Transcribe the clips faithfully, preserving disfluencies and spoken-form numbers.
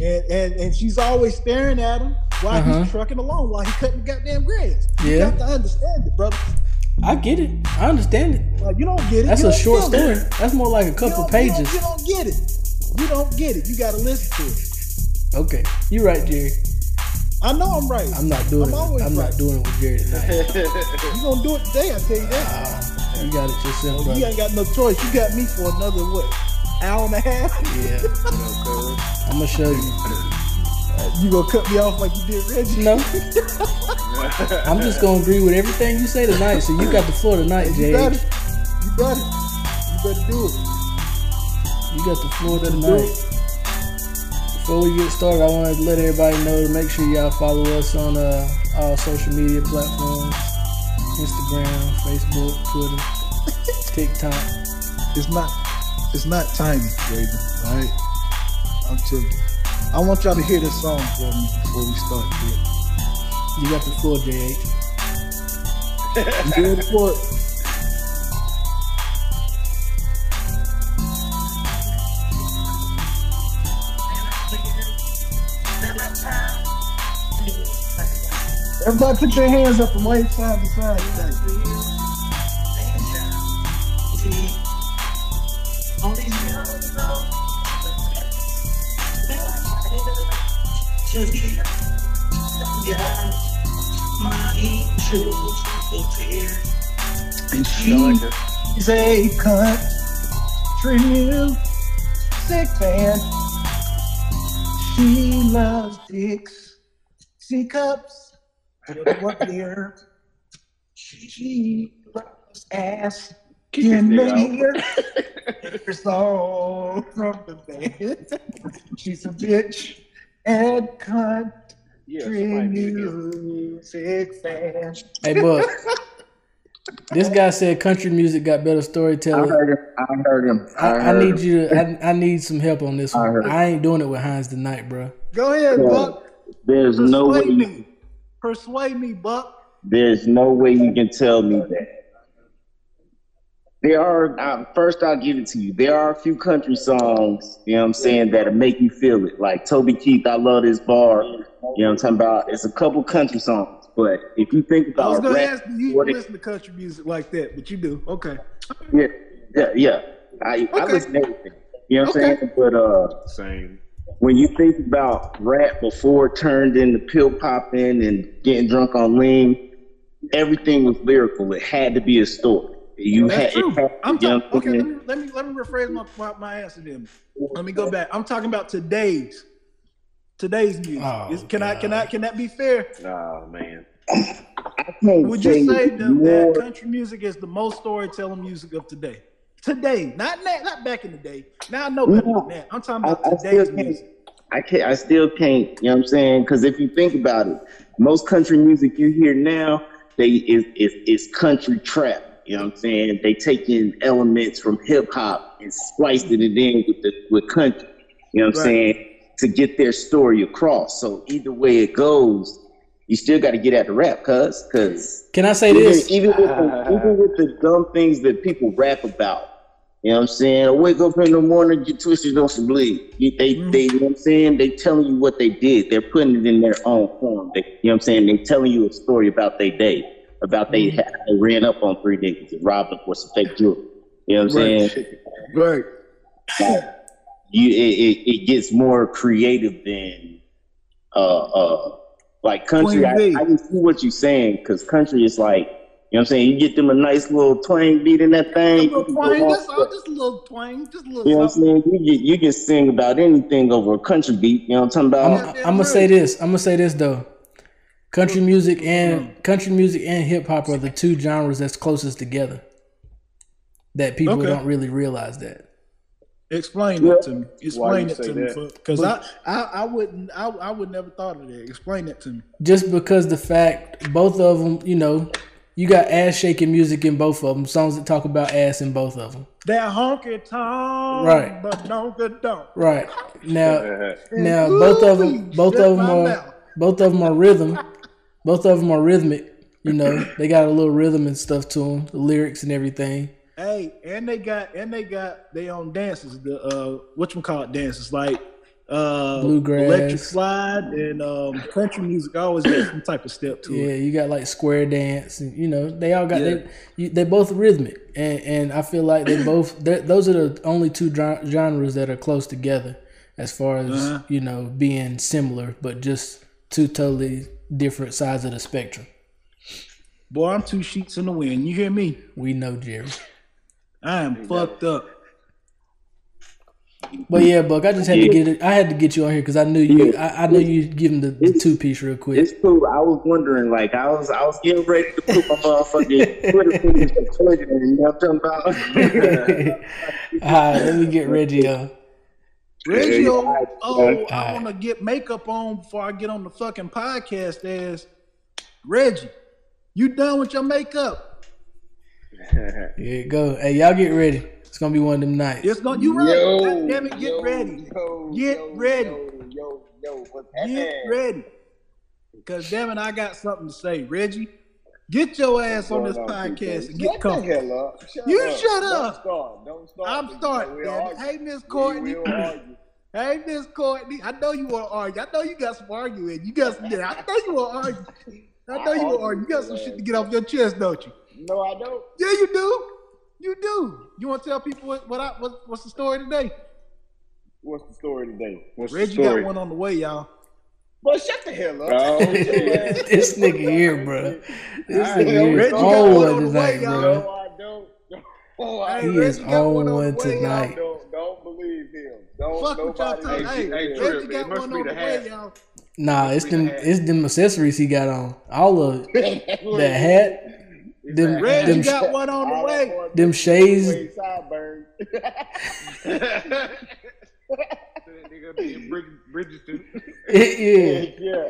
And, and and she's always staring at him while uh-huh. he's trucking along, while he's cutting the goddamn grass. Yeah. You have to understand it, brother. I get it. I understand it. Like, you don't get it. That's you a short story. It. That's more like a couple you pages. You don't, you don't get it. You don't get it. You got to listen to it. Okay. You're right, Jerry. I know I'm right. I'm not doing I'm it. I'm right. not doing it with Jerry tonight. You're going to do it today, I tell you that. Uh, you got it yourself, brother. You ain't got no choice. You got me for another, what, hour and a half? Yeah. No, I'm going to show you. You gonna cut me off like you did Reggie? No. I'm just gonna agree with everything you say tonight. So you got the floor tonight, Jay. You got it. You got it. You better do it. You got the floor tonight. Before we get started, I wanted to let everybody know to make sure y'all follow us on uh, all social media platforms: Instagram, Facebook, Twitter, TikTok. It's not. It's not tiny, Jay. All right. I'm chilling. I want y'all to hear this song for me before we start here. You got the floor, J H. You got the floor. Everybody put your hands up and wave side to side. On these girls, and she's a country sick fan. She loves dicks, sea cups, what beer. She loves ass. Can make her song from the bed. She's a bitch. And country music fan. Hey, Buck. This guy said country music got better storytelling. I heard him. I heard him. I, I, heard I need him. you. To, I, I need some help on this one. I, I ain't doing it with Hines tonight, bro. Go ahead, yeah. Buck. There's Persuade no way. Me. You, Persuade me, Buck. There's no way you can tell me that. There are, uh, first I'll give it to you, there are a few country songs, you know what I'm saying, that'll make you feel it. Like Toby Keith, I Love This Bar, you know what I'm talking about? It's a couple country songs, but if you think about it. I was going to ask you, you listen to country music like that, but you do, okay. Yeah, yeah, yeah. I, okay. I listen to everything, you know what I'm okay. saying? But uh, Same. when you think about rap before it turned into pill popping and getting drunk on lean, everything was lyrical. It had to be a story. You That's had, true. I'm talking. Okay, let me, let me let me rephrase my my, my answer then. Let me go back. I'm talking about today's today's music. Oh, Is, can God. I can I can that be fair? Oh man, I can't. Would you say that country music is the most storytelling music of today? Today, not na- not back in the day. Now I know better no, than that. I'm talking about I, today's I music. I can't. I still can't. You know what I'm saying? Because if you think about it, most country music you hear now, they is is is country trap. You know what I'm saying? They take in elements from hip hop and spliced it in with the with country. You know what right. I'm saying? To get their story across. So either way it goes, you still got to get at the rap, cuz. Cause Can I say even, this? Even with, uh, the, even with the dumb things that people rap about, you know what I'm saying? I wake up in the morning, you twisted on some bleed. You, they, mm-hmm. they, you know what I'm saying? They telling you what they did. They're putting it in their own form. They, you know what I'm saying? They telling you a story about their day. About they, had, they ran up on three niggas and robbed them for some fake jewelry. You know what I'm right. saying? Right. You, it, it, it gets more creative than uh uh like country. I, I can see what you're saying because country is like, you know what I'm saying? You get them a nice little twang beat in that thing. A little twang, that's all, just a little twang, just a little. You know what I'm saying? You, you, you can sing about anything over a country beat. You know what I'm talking about? I'm, I'm gonna say this. I'm gonna say this though. Country music and country music and hip hop are the two genres that's closest together. That people okay. don't really realize that. Explain yeah. that to me. Explain it to that? me, because I, I, I wouldn't I I would never thought of that. Explain that to me. Just because the fact both of them, you know, you got ass shaking music in both of them. Songs that talk about ass in both of them. That honky tonk, right? But don't good don't. Right now, now both of them, both of them are mouth. both of them are rhythm. Both of them are rhythmic, you know. They got a little rhythm and stuff to them, the lyrics and everything. Hey, and they got and they got their own dances. The uh, whatchamacallit dances like uh, bluegrass, electric slide, and um, country music. I always got some type of step to yeah, it. Yeah, you got like square dance, and you know they all got yeah. they they both rhythmic, and and I feel like they both those are the only two genres that are close together as far as uh-huh. you know being similar, but just two totally different sides of the spectrum. Boy, I'm two sheets in the wind. You hear me? We know, Jerry. I am fucked up. But yeah, Buck, I just had yeah. to get it. I had to get you on here because I knew you. Yeah. I, I knew you give him the, the two piece real quick. It's cool. I was wondering, like, I was, I was getting ready to put my motherfucking Twitter fingers in Twitter, you know what I'm talking about? All right, let me get Reggie on. Reggie, oh, oh I want to get makeup on before I get on the fucking podcast. As Reggie. You done with your makeup? Here you go. Hey, y'all get ready. It's gonna be one of them nights. It's gonna. You ready? Yo, God damn it, get yo, ready. Yo, get yo, ready. Yo, yo, yo, what's happening? Get ready. Because damn it, I got something to say, Reggie. Get your ass on this on, podcast P K? And get comfortable. You up. shut up. Don't start. Don't start. I'm starting. Damn it. Hey, Miss Courtney. Hey, Miss Courtney. I know you want to argue. I know you got some arguing. You got some. I know you want to argue. I know you are. You got some shit to get off your chest, don't you? No, I don't. Yeah, you do. You do. You want to tell people what, what I what, what's the story today? What's the story today? What's Reggie the story? got one on the way, y'all. Boy, shut the hell up. Oh, this nigga here, bro. This right, nigga yo, here is all one on tonight, bro. No, I don't. Oh, I he is all one, on one tonight. Don't, don't believe him. Don't, Fuck what y'all talking. Hey, Reggie got one on the way, y'all. Nah, it's them, it's them accessories he got on. All of it. The hat. Them, Reggie them, got one on the way. Them shades. Sideburns. They gonna be in Bridgerton. Yeah. Yeah.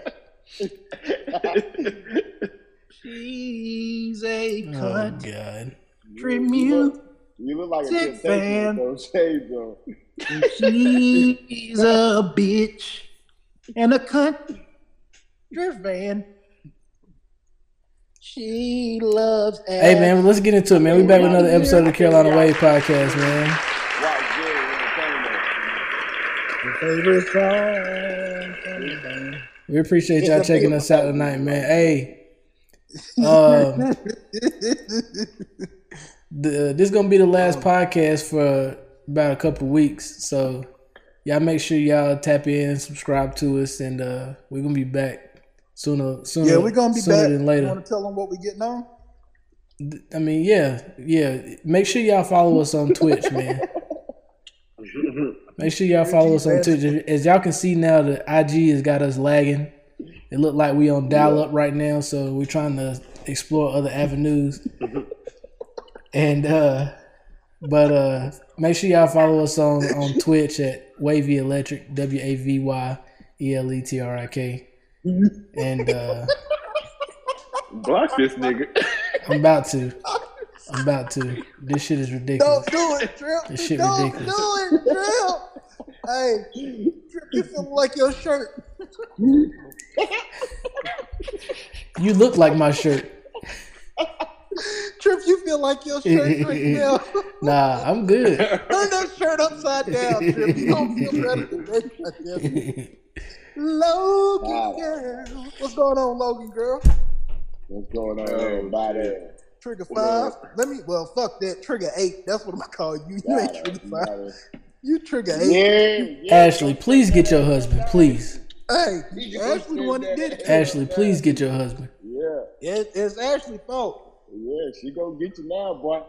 She's a cut. Oh, God. Trim you. You look like a good fan. Those shades on. She's a bitch. And a country van. She loves ass. Hey, man, let's get into it, man. We back with another episode of the Carolina Wave Podcast, man. We appreciate y'all checking us out tonight, man. Hey. Um, the, this is going to be the last podcast for about a couple weeks, so... Y'all make sure y'all tap in, subscribe to us, and uh, we're going to be back sooner, sooner, yeah, we're gonna be sooner back. than later. You want to tell them what we're getting on? I mean, yeah, yeah. Make sure y'all follow us on Twitch, man. Make sure y'all follow us on Twitch. As y'all can see now, the I G has got us lagging. It looked like we on dial-up right now, so we're trying to explore other avenues. And, uh... But uh, make sure y'all follow us on, on Twitch at Wavy Electric, W A V Y E L E T R I K. And uh, block this nigga. I'm about to. I'm about to. This shit is ridiculous. Don't do it, Trip. This shit Don't ridiculous. Don't do it, Trip. Hey, Trip, you feel like your shirt. You look like my shirt. Trip, you feel like your shirt right now. Nah, I'm good. Turn that shirt upside down, Trip. You don't feel better than that. Logan wow. girl. What's going on, Logan girl? What's going on, everybody? Trigger five. Yeah. Let me, well, fuck that. Trigger eight. That's what I'm going to call you. You ain't trigger five. You trigger eight. Yeah, yeah. Ashley, please get your husband, please. Hey, Ashley one that did it. Ashley, please get your husband. Yeah. It, it's Ashley's fault. Yeah, she gonna get you now, boy.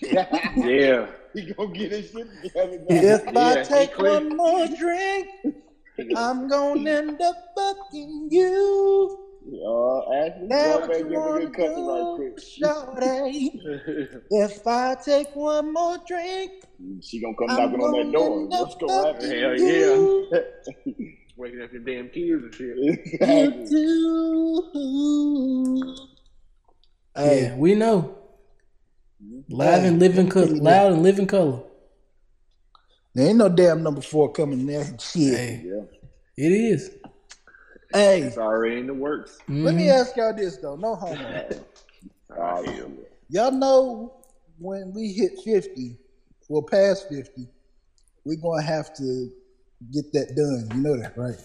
Yeah. He gonna get his shit together now. If yeah, I take one more drink, I'm gonna end up fucking you. Uh, Ashley, now give a good cut right quick. Shorty. If I take one more drink, she gonna come knocking on that door. What's gonna happen? Hell yeah. Waking up your damn kids and shit. You Hey, yeah, we know. Live hey, and living color, loud and living color. There ain't no damn number four coming there. Shit, hey, yeah. It is. Hey, it's already in the works. Mm-hmm. Let me ask y'all this though, no homo. Oh, y'all know when we hit fifty, well past fifty, we're gonna have to get that done. You know that, right?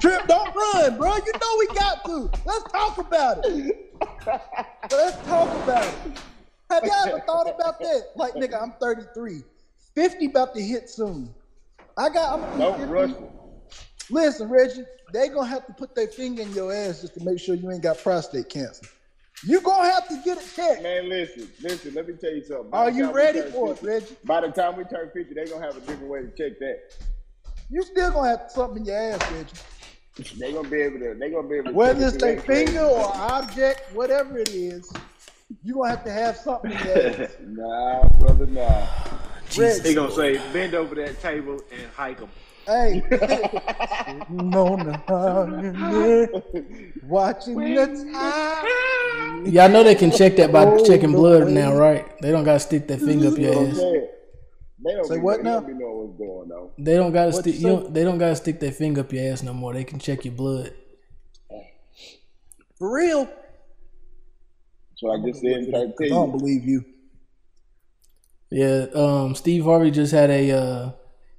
Trip, don't run, bro. You know we got to. Let's talk about it. Let's talk about it. Have y'all ever thought about that? Like, nigga, I'm thirty-three. fifty about to hit soon. I got, I'm Don't fifty. Rush it. Listen, Reggie, they gonna have to put their finger in your ass just to make sure you ain't got prostate cancer. You gonna have to get it checked. Man, listen, listen, let me tell you something. By Are you ready for it, Reggie? By the time we turn fifty, they gonna have a different way to check that. You still gonna have something in your ass, Reggie. They gonna be able to. They gonna be able to. Whether it's their finger or object, whatever it is, you gonna have to have something. Nah, brother, nah. Jeez, they gonna say bend over that table and hike them. Hey, watching the time. Y'all know they can check that by oh, checking blood way. Now, right? They don't gotta stick that finger up your ass. Okay. They don't, Say be, what they now? Don't be know what's going on. They don't gotta stick. You don't, they don't gotta stick their finger up your ass no more. They can check your blood. For real. So I just said, I don't believe you. Yeah, um, Steve Harvey just had a, uh,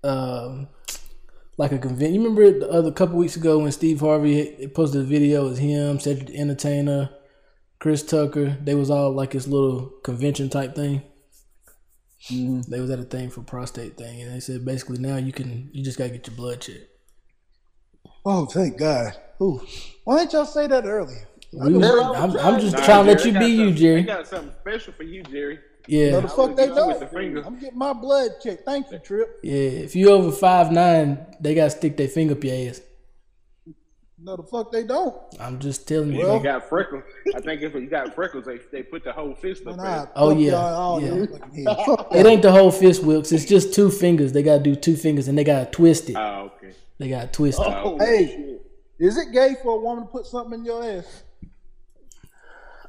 uh, like a convention. You remember the other couple weeks ago when Steve Harvey posted a video? It was him, Cedric Entertainer, Chris Tucker. They was all like this little convention type thing. Mm-hmm. They was at a thing for prostate thing, and they said basically now you can you just gotta get your blood checked. Oh, thank God! Ooh, why didn't y'all say that earlier? We, I'm, I'm just nah, trying to let you be you, Jerry. They got something special for you, Jerry. Yeah, no, the fuck they don't. I'm getting my blood checked. Thank you, Trip. Yeah, if you over five nine, they gotta stick their finger up your ass. No, the fuck they don't. I'm just telling you. Well, they got freckles. I think if you got freckles, they they put the whole fist up there. Oh yeah, yeah. It ain't the whole fist, Wilkes. It's just two fingers. They gotta do two fingers, and they gotta twist it. Oh, okay. They gotta twist it. Oh, hey, is it gay for a woman to put something in your ass?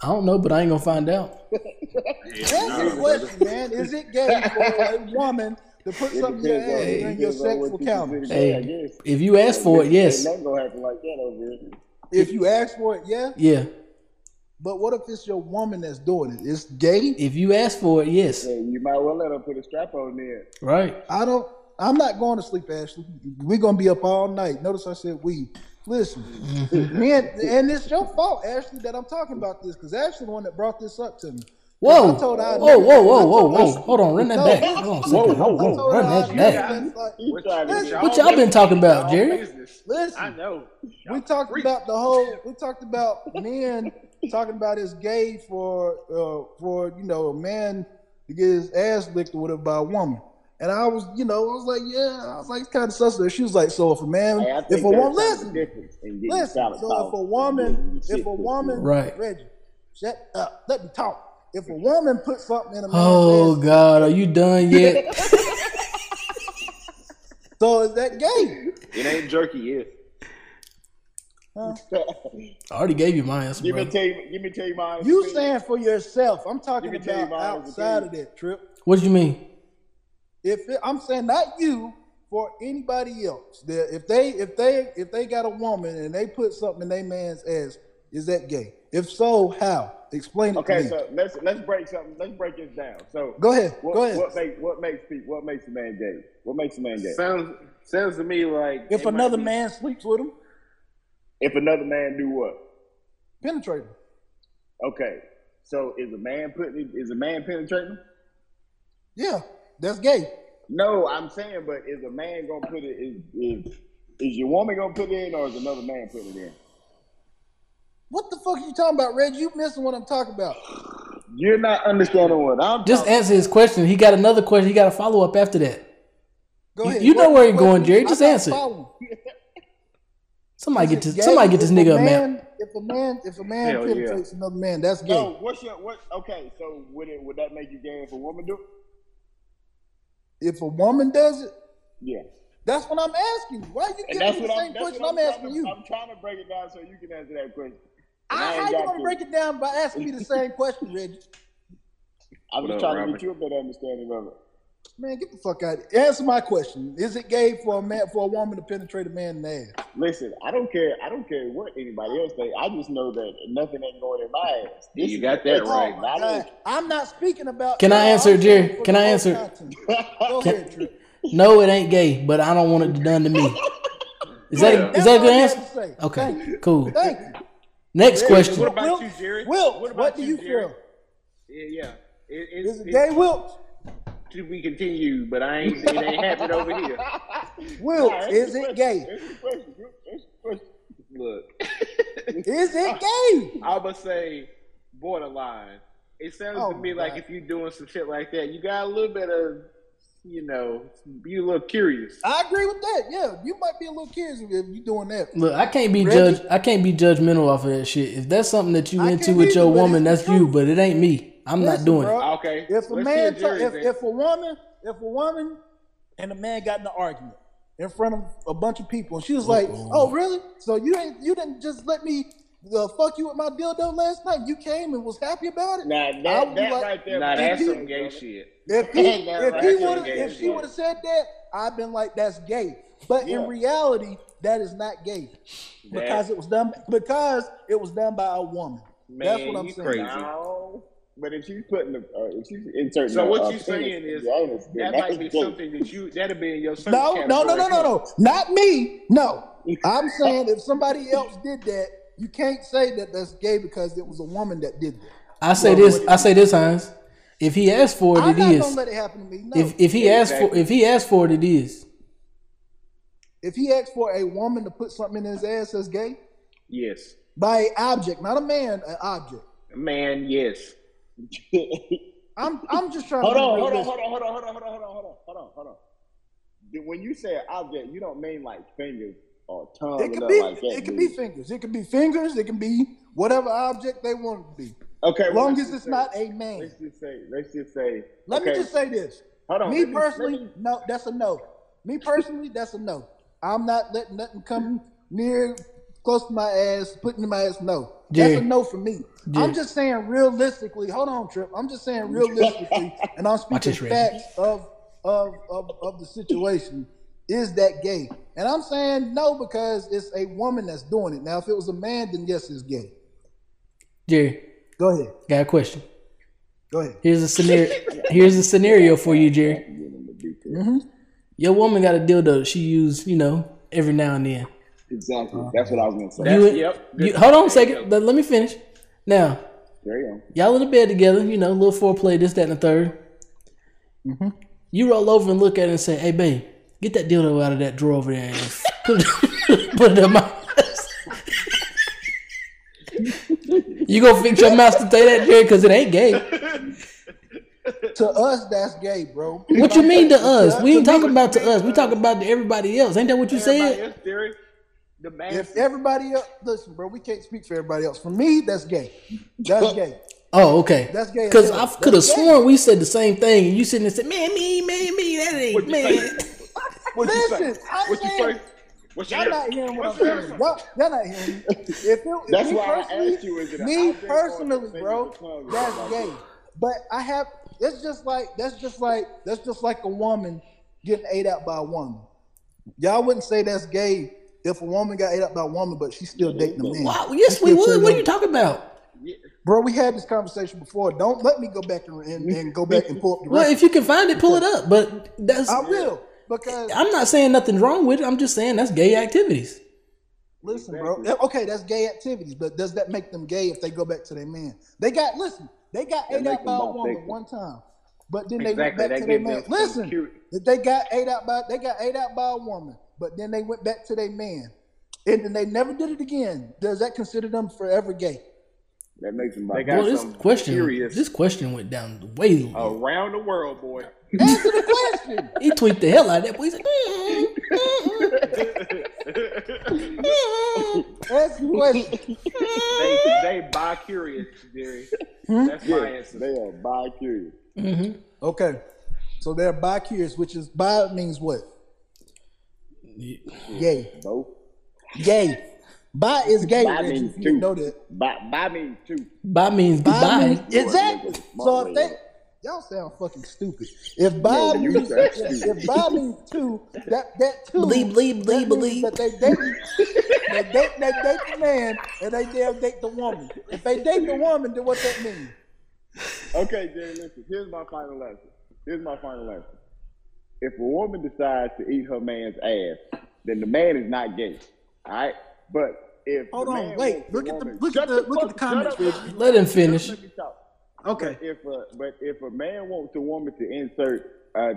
I don't know, but I ain't gonna find out. That's the question, man. Is it gay for a woman to put something in your ass during your sexual encounter? Hey, if you ask for it, yes. If you ask for it, yeah? Yeah. But what if it's your woman that's doing it? It's gay? If you ask for it, yes. Hey, you might well let her put a strap on there. Right. I don't, I'm not going to sleep, Ashley. We're going to be up all night. Notice I said we. Listen, man, and it's your fault, Ashley, that I'm talking about this, because Ashley's the one that brought this up to me. Whoa. I told her I whoa, whoa, whoa, whoa, whoa, hold on, run that no, back. Hold on, whoa, whoa, whoa, run that back. What y'all been talking about, Jerry? Business. Listen, I know. Y'all we talked freak. about the whole, we talked about men talking about it's gay for, uh, for, you know, a man to get his ass licked or whatever by a woman. And I was, you know, I was like, yeah, I was like, it's kind of suspect. She was like, so if a man, hey, if a woman, listen, listen, so if a woman, if a woman, right. Reggie, shut up, let me talk. If a woman puts something in a man's oh ass, God, are you done yet? So is that gay? It ain't jerky yet. Huh? I already gave you my answer. Give me, tell you, give me, tell you my answer. You saying for yourself? I'm talking about outside of that, Trip. What do you mean? If it, I'm saying not you for anybody else. If they, if they, if they got a woman and they put something in their man's ass, is that gay? If so, how? Explain it okay, to me. Okay, so let's let's break something. Let's break this down. So go ahead. What, go ahead. What makes what makes what makes a man gay? What makes a man gay? Sounds sounds to me like if another be, man sleeps with him. If another man do what? Penetrate him. Okay, so is a man putting is a man penetrating? Yeah, that's gay. No, I'm saying, but is a man gonna put it? Is is, is your woman gonna put it in, or is another man put it in? What the fuck are you talking about, Reg? You missing what I'm talking about. You're not understanding what I'm Just talking answer his question. He got another question. He got a follow-up after that. Go ahead. You, you know where you're going, Jerry. Just answer. Somebody get this, somebody get this nigga a map. If a man, if a man Hell penetrates yeah. another man, that's gay. No, what's your, what, okay, so would it, would that make you gay if a woman do it? If a woman does it? Yeah. That's what I'm asking you. Why are you giving me the same question I'm, I'm asking you? To, I'm trying to break it down so you can answer that question. I, how you gonna to. break it down by asking me the same question, Reggie? I'm just trying Robert? to get you a better understanding of it. Man, get the fuck out of here. Answer my question. Is it gay for a man, for a woman to penetrate a man in the ass? Listen, I don't care. I don't care what anybody else thinks. I just know that nothing ain't going in my ass. This you got that right. I don't, I'm not speaking about. Can I answer, Jerry? Can I answer? Go ahead, Drew. No, it ain't gay, but I don't want it done to me. Is that yeah. is that a good answer? Okay, Thank cool. Thank you. Next yeah, question. What about Will, you, Jerry? Will, what, about what do you, you feel? Yeah, yeah. It, it, is it, it gay, Will? Should we continue? But I ain't. It ain't happening over here. Will, nah, is it gay? Look, is it gay? I would say borderline. It sounds oh, to me like God. If you're doing some shit like that, you got a little bit of. You know, be a little curious. I agree with that. Yeah, you might be a little curious if you're doing that. Look, I can't be Reggie? judge. I can't be judgmental off of that shit. If that's something that you I into with your woman, that's you. But it ain't me. I'm Listen, not doing bro, it. Okay. If a Let's man, a jury, if, if a woman, if a woman, and a man got in an argument in front of a bunch of people, and she was like, "Oh, oh really? So you ain't you didn't just let me." The fuck you with my dildo last night? You came and was happy about it? Nah, that, that like, right there. Nah, that's he, some gay shit. If, he, if, right he would've, if she would have said that, I've been like, that's gay. But yeah. in reality, that is not gay. Because that, it was done because it was done by a woman. Man, that's what I'm saying. Crazy. No. But if you putting the uh, if you inserting so what uh, you saying is that, that might be gay. Something that you that'd be in your search no, category. No, no, no, no, no. Not me. No. I'm saying if somebody else did that. You can't say that that's gay because it was a woman that did that. I say well, this. I say this, Hines. If he asked for it, I'm it not is. Don't let it happen to me. No. If if he exactly. asked for if he asked for it, it is. If he asked for a woman to put something in his ass, that's gay. Yes. By an object, not a man. An object. A man, yes. I'm I'm just trying. Hold to on, hold on, hold on, hold on, hold on, hold on, hold on, hold on, hold on, hold on. When you say object, you don't mean like fingers. Or tongue it could be like that, it could be fingers. It could be fingers. It can be whatever object they want it to be. Okay. As well, long as it's say, not a man. Let's just say. Let's just say. Let okay. me just say this. Hold on. Me personally, me, no. That's a no. Me personally, that's a no. I'm not letting nothing come near, close to my ass, putting in my ass. No. That's yeah. a no for me. Yeah. I'm just saying realistically. Hold on, Trip. I'm just saying realistically, and I'm speaking facts of, of of of the situation. Is that gay? And I'm saying no because it's a woman that's doing it. Now, if it was a man, then yes, it's gay. Jerry, go ahead. Got a question. Go ahead. Here's a scenario. Here's a scenario for you, Jerry. Mm-hmm. Your woman got a dildo she used, you know, every now and then. Exactly. Uh, that's what I was gonna say. You, yep. You, hold on a second. Let, let me finish. Now, there you go. Y'all in the bed together, you know, a little foreplay, this, that, and the third. Mm-hmm. You roll over and look at it and say, "Hey, babe. Get that dildo out of that drawer over there and put it, put it in my ass." You gonna fix your mouth to say that, Jerry? Because it ain't gay. To us, that's gay, bro. What you mean to us? We ain't talking about to us. We talking about to everybody else. Ain't that what you said? If everybody else, listen, bro, we can't speak for everybody else. For me, that's gay. That's gay. Oh, okay. That's gay. Because I could have sworn we said the same thing, and you sitting there said, "Man, me, man, me, that ain't man." What'd Listen, I'm what saying, you y'all not hearing what I'm saying. Y'all, y'all not hearing me. If it, if that's me why I asked you, is it me personally, bro, that's gay. But I have, that's just like, that's just like, that's just like a woman getting ate out by a woman. Y'all wouldn't say that's gay if a woman got ate out by a woman, but she's still dating a man. Wow, yes, we would. What are you talking about? Yeah. Bro, we had this conversation before. Don't let me go back and, and, and go back and pull up the Well, record. If you can find it, pull it up. But that's. I will. Because I'm not saying nothing wrong with it. I'm just saying that's gay activities. Listen, bro. Okay, that's gay activities, but does that make them gay if they go back to their man? They got listen. They got that ate out by a woman them. one time, but then exactly. they went back that to their man. Listen, they got ate out by they got ate out by a woman, but then they went back to their man, and then they never did it again. Does that consider them forever gay? That makes them. They got well, this question. Curious. This question went down way around the world, boy. Answer the question. He tweaked the hell out of that boy. He's like, mm, mm, mm, mm. That's the question. They, they bi-curious, Jerry. Hmm? That's yeah, my answer. They are bi-curious. Mm-hmm. Okay. So they're bi-curious, which is bi means what? Yeah. Gay. Both. Gay. Bi is gay. Bi means two. You know that. Bi, bi means two. Bi means bi. Exactly. So if they... Y'all sound fucking stupid. If Bob yeah, means, if Bob means two, that that two, bleep bleep bleep bleep. That they date, they date, they date the man, and they damn date the woman. If they date the woman, then what that mean? Okay, Jay, listen. Here's my final lesson. Here's my final lesson. If a woman decides to eat her man's ass, then the man is not gay. All right, but if hold the on, man wait, look the at woman, the look at the, the look at the comments. Up, let him finish. Okay. But if a, but if a man wants a woman to insert a,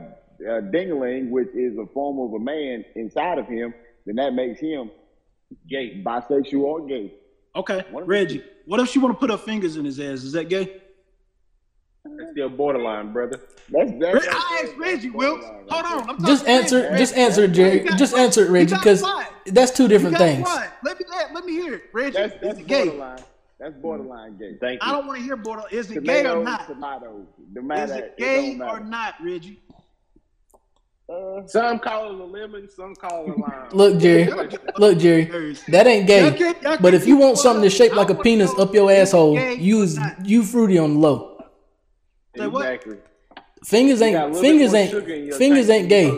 a ding-a-ling, which is a form of a man inside of him, then that makes him gay, bisexual, or gay. Okay, what Reggie, it? What if she want to put her fingers in his ass? Is that gay? That's still borderline, brother. That's, that's, I asked Reggie, Will. Hold on. I'm just answer, Reggie. just answer, Jerry. Just answer it, Reggie, because that's two different things. Quiet. Let me let me hear it, Reggie. That's, that's is it gay? Borderline. That's borderline gay. Thank you. I don't want to hear borderline. Is it tomatoes, gay or not? Tomatoes. Tomato, is it gay it or not, Reggie? Uh, some call it a lemon, some call it a lime. Look, Jerry. Look, Jerry. That ain't gay. Y'all can, y'all but if you want something that's shaped like a penis up your asshole, use you fruity on the low. Exactly. Fingers ain't fingers ain't fingers ain't gay.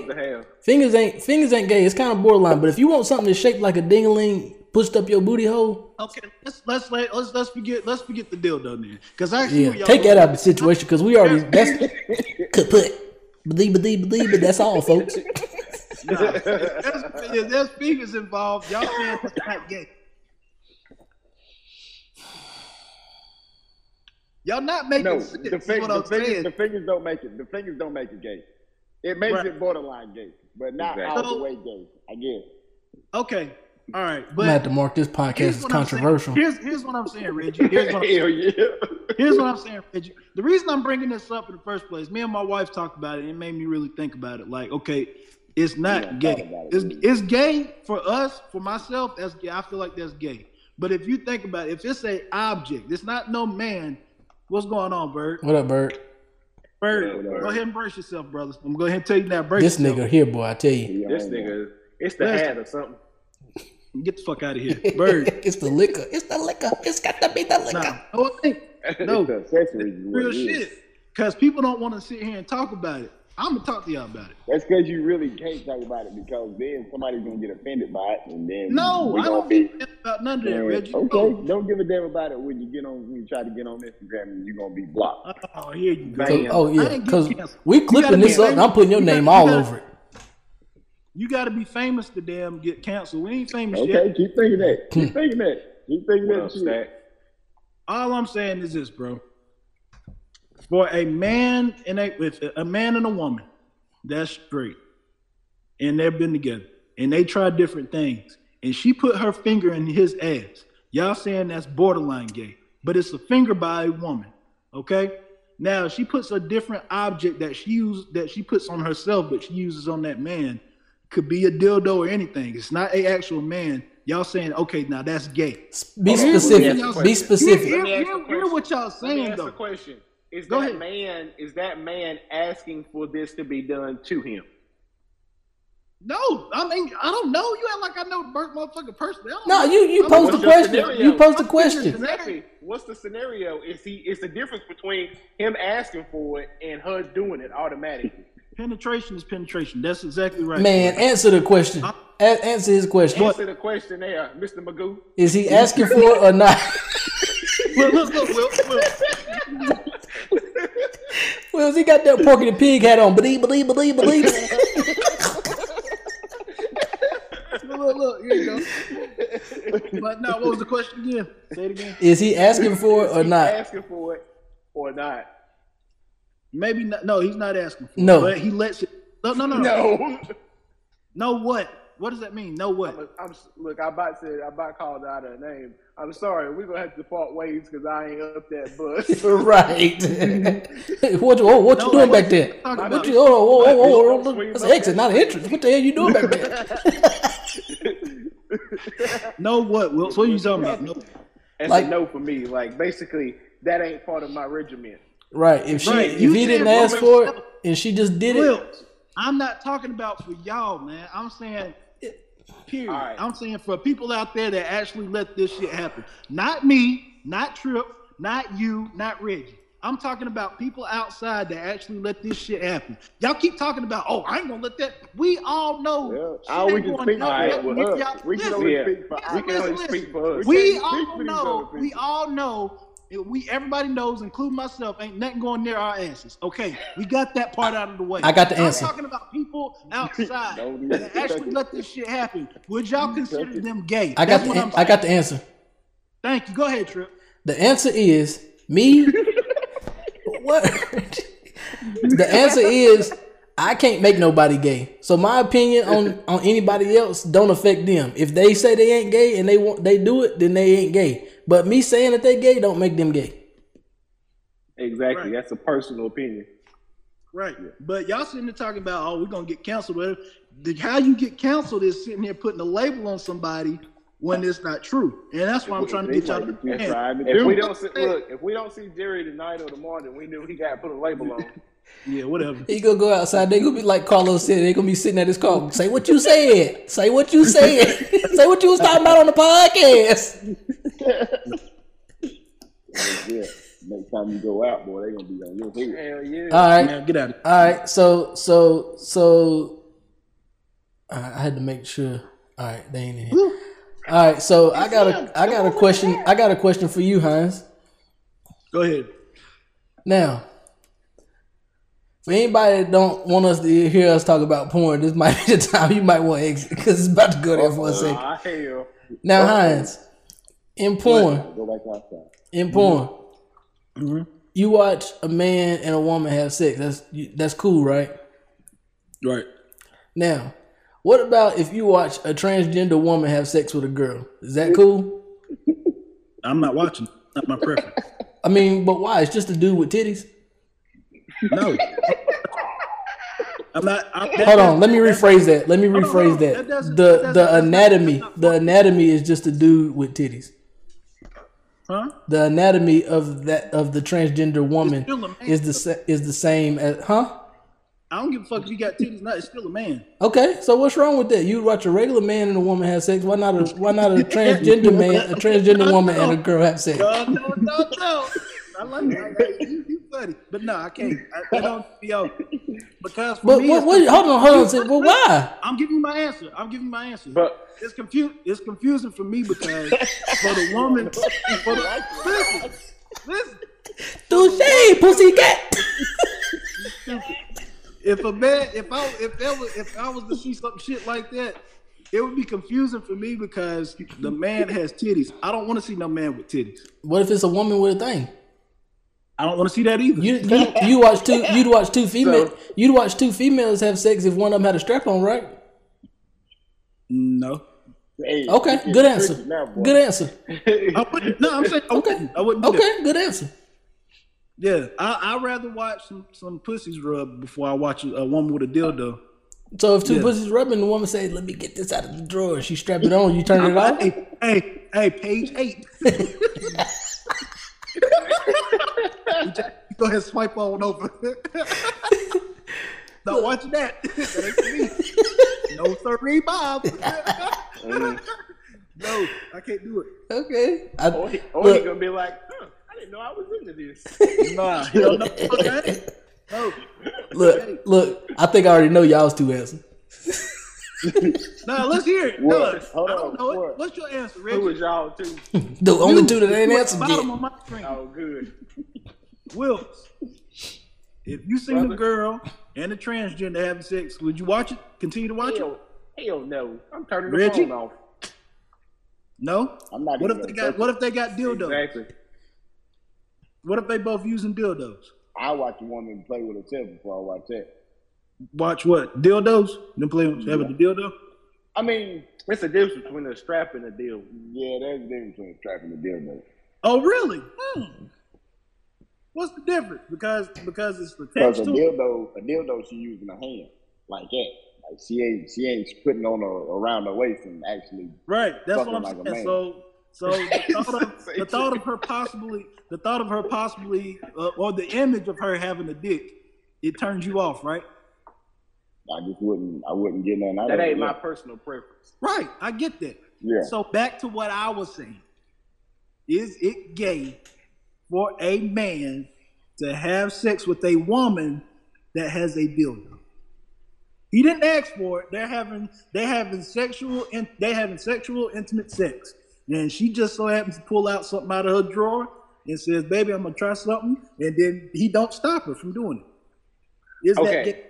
Fingers ain't fingers ain't gay. It's kind of borderline. But if you want something that's shaped like a ding-a-ling pushed up your booty hole. Okay, let's let's let's let's forget let's forget the dildo then, because I yeah y'all take that out of the situation because we already that's kaput. Believe believe believe but that's all, folks. No, there's, there's fingers involved. Y'all man is not gay. Y'all not making no, sense. The, fig- the, fingers, the fingers don't make it. The fingers don't make it gay. It makes right. it borderline gay, but not exactly. all the way gay. I guess. Okay. All right, but I'm gonna have to mark this podcast as controversial. Here's, here's what I'm saying, Reggie. Here's what I'm saying. Hell yeah. Here's what I'm saying, Reggie. The reason I'm bringing this up in the first place, me and my wife talked about it, and it made me really think about it. Like, okay, it's not gay. It, it's, it's gay for us, for myself. That's gay. I feel like that's gay. But if you think about it, if it's an object, it's not no man. What's going on, Bird? What up, Bird? Bird, up, Bird? Go ahead and brace yourself, brothers. I'm going to go ahead and tell you that. Brace this yourself. Nigga here, boy, I tell you. This nigga, it's the ad or something. Get the fuck out of here, Bird. It's the liquor. It's the liquor. It's got to be the liquor. Nah, no, no. Real shit. Because people don't want to sit here and talk about it. I'm going to talk to y'all about it. That's because you really can't talk about it, because then somebody's going to get offended by it. And then no, I don't be about none of that, Reggie. Okay, oh. Don't give a damn about it when you get on. When you try to get on Instagram, and you're going to be blocked. Oh, here you go. Oh, yeah, because we clipping this up, and I'm putting your name all over it. You got to be famous to damn get canceled. We ain't famous okay, yet. Okay, keep thinking that. Keep thinking that. Keep thinking well, that shit. All I'm saying is this, bro. For a man and a with a man and a woman, that's straight, and they've been together, and they tried different things, and she put her finger in his ass. Y'all saying that's borderline gay, but it's a finger by a woman, okay? Now she puts a different object that she use that she puts on herself, but she uses on that man. Could be a dildo or anything. It's not an actual man. Y'all saying, okay, now that's gay. Be okay, specific. Be specific. Hear, hear, hear, hear what y'all saying, Let me ask though. A question. Is Go that ahead. man? Is that man asking for this to be done to him? No, I mean I don't know. You act like I know the motherfucking person. No, you you I'm posed the question. Scenario? You posed the question. Exactly. What's the scenario? Is he? Is the difference between him asking for it and her doing it automatically? Penetration is penetration. That's exactly right. Man, answer the question. Huh? A- answer his question. Answer the question there, Mister Magoo. Is he asking for it or not? Look, look, look, Will. Will. Will, he got that Porky the Pig hat on. Believe, believe, believe, believe. Look, look, here you go. But no, what was the question again? Say it again. Is he asking for it or not? Is he asking for it or not? Maybe not. No, he's not asking for no. it. No. But he lets it. No, no, no. No. No, no what? What does that mean? No what? I'm, I'm, look, I about said, I about called out her name. I'm sorry. We're going to have to part ways because I ain't up that bus. Right. What, oh, what no, you doing what back there? What you, oh, oh, oh, oh, oh. It's an exit, not an entrance. What the hell you doing back there? No what, Will? What are you talking about? No. That's like, a no for me. Like, basically, that ain't part of my regiment. Right. If she right. if you he didn't ask for it and she just did Will, it. I'm not talking about for y'all, man. I'm saying period. Right. I'm saying for people out there that actually let this shit happen. Not me, not Tripp, not you, not Reggie. I'm talking about people outside that actually let this shit happen. Y'all keep talking about, oh, I ain't gonna let that. We all know. Yeah. Shit ain't we, going can right, we, we can only speak for us. We can only speak for us. We all know. We all know. We everybody knows, including myself, ain't nothing going near our answers. Okay, we got that part out of the way. I got the I'm answer. I'm talking about people outside that actually let this shit happen. Would y'all consider them gay? I got That's the. An- I got the answer. Thank you. Go ahead, Tripp. The answer is me. What? The answer is I can't make nobody gay. So my opinion on, on anybody else don't affect them. If they say they ain't gay and they want they do it, then they ain't gay. But me saying that they gay don't make them gay. Exactly. Right. That's a personal opinion. Right. Yeah. But y'all sitting there talking about, oh, we're gonna get canceled. How you get canceled is sitting here putting a label on somebody when it's not true. And that's why I'm trying to get y'all to if, if we don't see, look, if we don't see Jerry tonight or tomorrow, then we knew he got to put a label on. Yeah, whatever. He gonna go outside. They gonna be like Carlos said. They gonna be sitting at his car. Say what you said. Say what you said. Say what you was talking about on the podcast. Yeah, next time you go out, boy, they gonna be on your head. Hell yeah! All right, now get out of it. All right, so so so, I had to make sure. All right, they ain't in here. All right, so I got a I got a question. I got a question for you, Hines. Go ahead. Now, for anybody that don't want us to hear us talk about porn, this might be the time you might want to exit because it's about to go there for a second. I hear you. Now, Hines, in porn, go back outside. In porn, mm-hmm. you watch a man and a woman have sex. That's that's cool, right? Right. Now, what about if you watch a transgender woman have sex with a girl? Is that cool? I'm not watching. Not my preference. I mean, but why? It's just a dude with titties. No. I'm not. I'm, that, Hold on. Let me rephrase that. Let me rephrase that. The the anatomy. The anatomy is just a dude with titties. Huh? The anatomy of that of the transgender woman is the is the same as huh? I don't give a fuck if you got titties or not. It's still a man. Okay, so what's wrong with that? You watch a regular man and a woman have sex. Why not a Why not a transgender man, a transgender no, woman, no. and a girl have sex? No, no, no, no. I like that. You, you funny, but no, I can't. I, I don't be out because. For but me, what? what hold on, hold on. Well, why? I'm giving you my answer. I'm giving you my answer. But it's confu- It's confusing for me because for the woman, for the listen, listen, touche, pussy cat. If a man, if I if that was if I was to see some shit like that, it would be confusing for me because the man has titties. I don't want to see no man with titties. What if it's a woman with a thing? I don't want to see that either. You you, you watch two you'd watch two female so, you'd watch two females have sex if one of them had a strap on, right? No. Hey, okay, good answer. Now, good answer. I wouldn't, no, I'm saying I okay. Wouldn't, I wouldn't do okay, that. Good answer. Yeah, I I'd rather watch some, some pussies rub before I watch a woman with a dildo. So if two yeah. pussies rubbing, the woman say, "Let me get this out of the drawer." She strap it on. You turn it off. Hey, hey, hey, page eight. Go ahead, swipe on over. Not watching that. That ain't me. No sorry, Bob. No, I can't do it. Okay. I, or he, or he gonna be like. Huh. I didn't know I was into this. Nah, you don't know. Okay. No. Look, look. I think I already know y'all's two answers. Nah, let's hear it. What? No, Hold I don't on. know what? What's your answer, Reggie? Who was y'all two? The only two that ain't answered yet. Bottom of my screen. Oh, good. Will, if you seen Brother. a girl and a transgender having sex, would you watch it? Continue to watch hell, it? Hell no. I'm turning the Reggie? phone off. No. I'm not. What if they got? It. What if they got dildos? Exactly. What if they both using dildos? I watch a woman play with herself before I watch that. Watch what? Dildos? Them play with yeah. having the dildo? I mean, it's a difference between a strap and a dildo. Yeah, there's a difference between a strap and a dildo. Oh, really? Hmm. What's the difference? Because because it's the text. Because a dildo, a dildo, she using a hand like that. Like she ain't she ain't putting on her around her waist and actually. Right. That's what I'm like saying. So. So the thought, of, the thought of her possibly, the thought of her possibly, uh, or the image of her having a dick, it turns you off, right? I just wouldn't, I wouldn't get nothing out of it. That ain't my personal preference. Right, I get that. Yeah. So back to what I was saying. Is it gay for a man to have sex with a woman that has a dildo. He didn't ask for it. They're having they having sexual and they having sexual intimate sex. And she just so happens to pull out something out of her drawer and says, "Baby, I'm gonna try something." And then he don't stop her from doing it. Is okay. that get-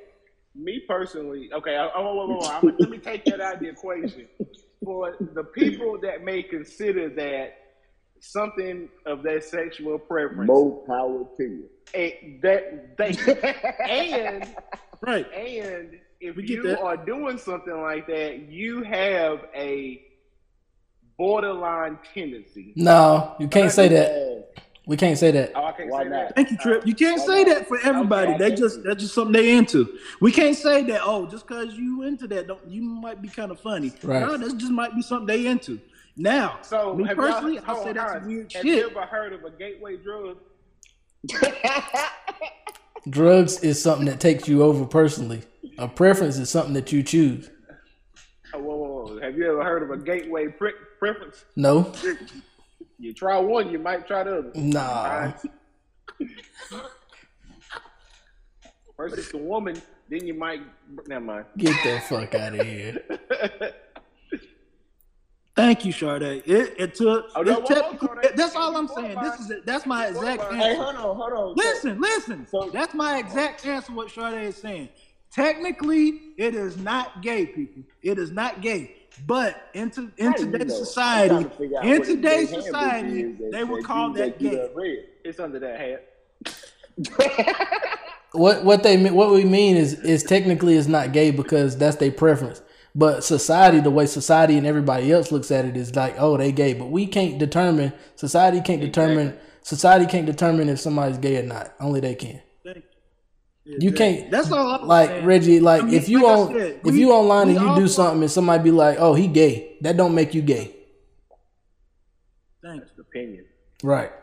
Me personally, okay. Oh, oh, oh, oh, oh. Let me take that out of the equation. For the people that may consider that something of their sexual preference, more power to you. And that they and right. And if we you are doing something like that, you have a borderline tendency. No, you can't say that. We can't say that. Oh, I can't Why say not? That. Thank you, Trip. You can't oh, say no. that for everybody. Okay, they just that's just something they into. We can't say that. Oh, just because you into that, don't you might be kind of funny. Right. No, that just might be something they into. Now, so me personally, I say that's weird shit. Have you ever heard of a gateway drug? Drugs is something that takes you over personally. A preference is something that you choose. Oh, whoa, whoa, whoa. Have you ever heard of a gateway pre- preference? No. You try one, you might try the other. Nah. First it's the woman, then you might... Never mind. Get the fuck out of here. Thank you, Sharday. It, it took... Oh, no, te- Sharday, that's all I'm saying. By, this is it. That's my exact by. answer. Hey, hold on, hold on. Listen, so, listen. So, that's my exact answer what Sharday is saying. Technically, it is not gay, people. It is not gay. But in, to, in today's society, in today's society, is, they, they would call that gay. It's under that hat. What what they what we mean is is technically it's not gay because that's their preference. But society, the way society and everybody else looks at it is like, oh, they gay. But we can't determine. Society can't exactly. determine. Society can't determine if somebody's gay or not. Only they can. You can't. That's all I'm like saying. Reggie. Like I mean, if you like on said, we, if you online and you do something and somebody be like, "Oh, he gay," that don't make you gay. Thanks. That's opinion. Right.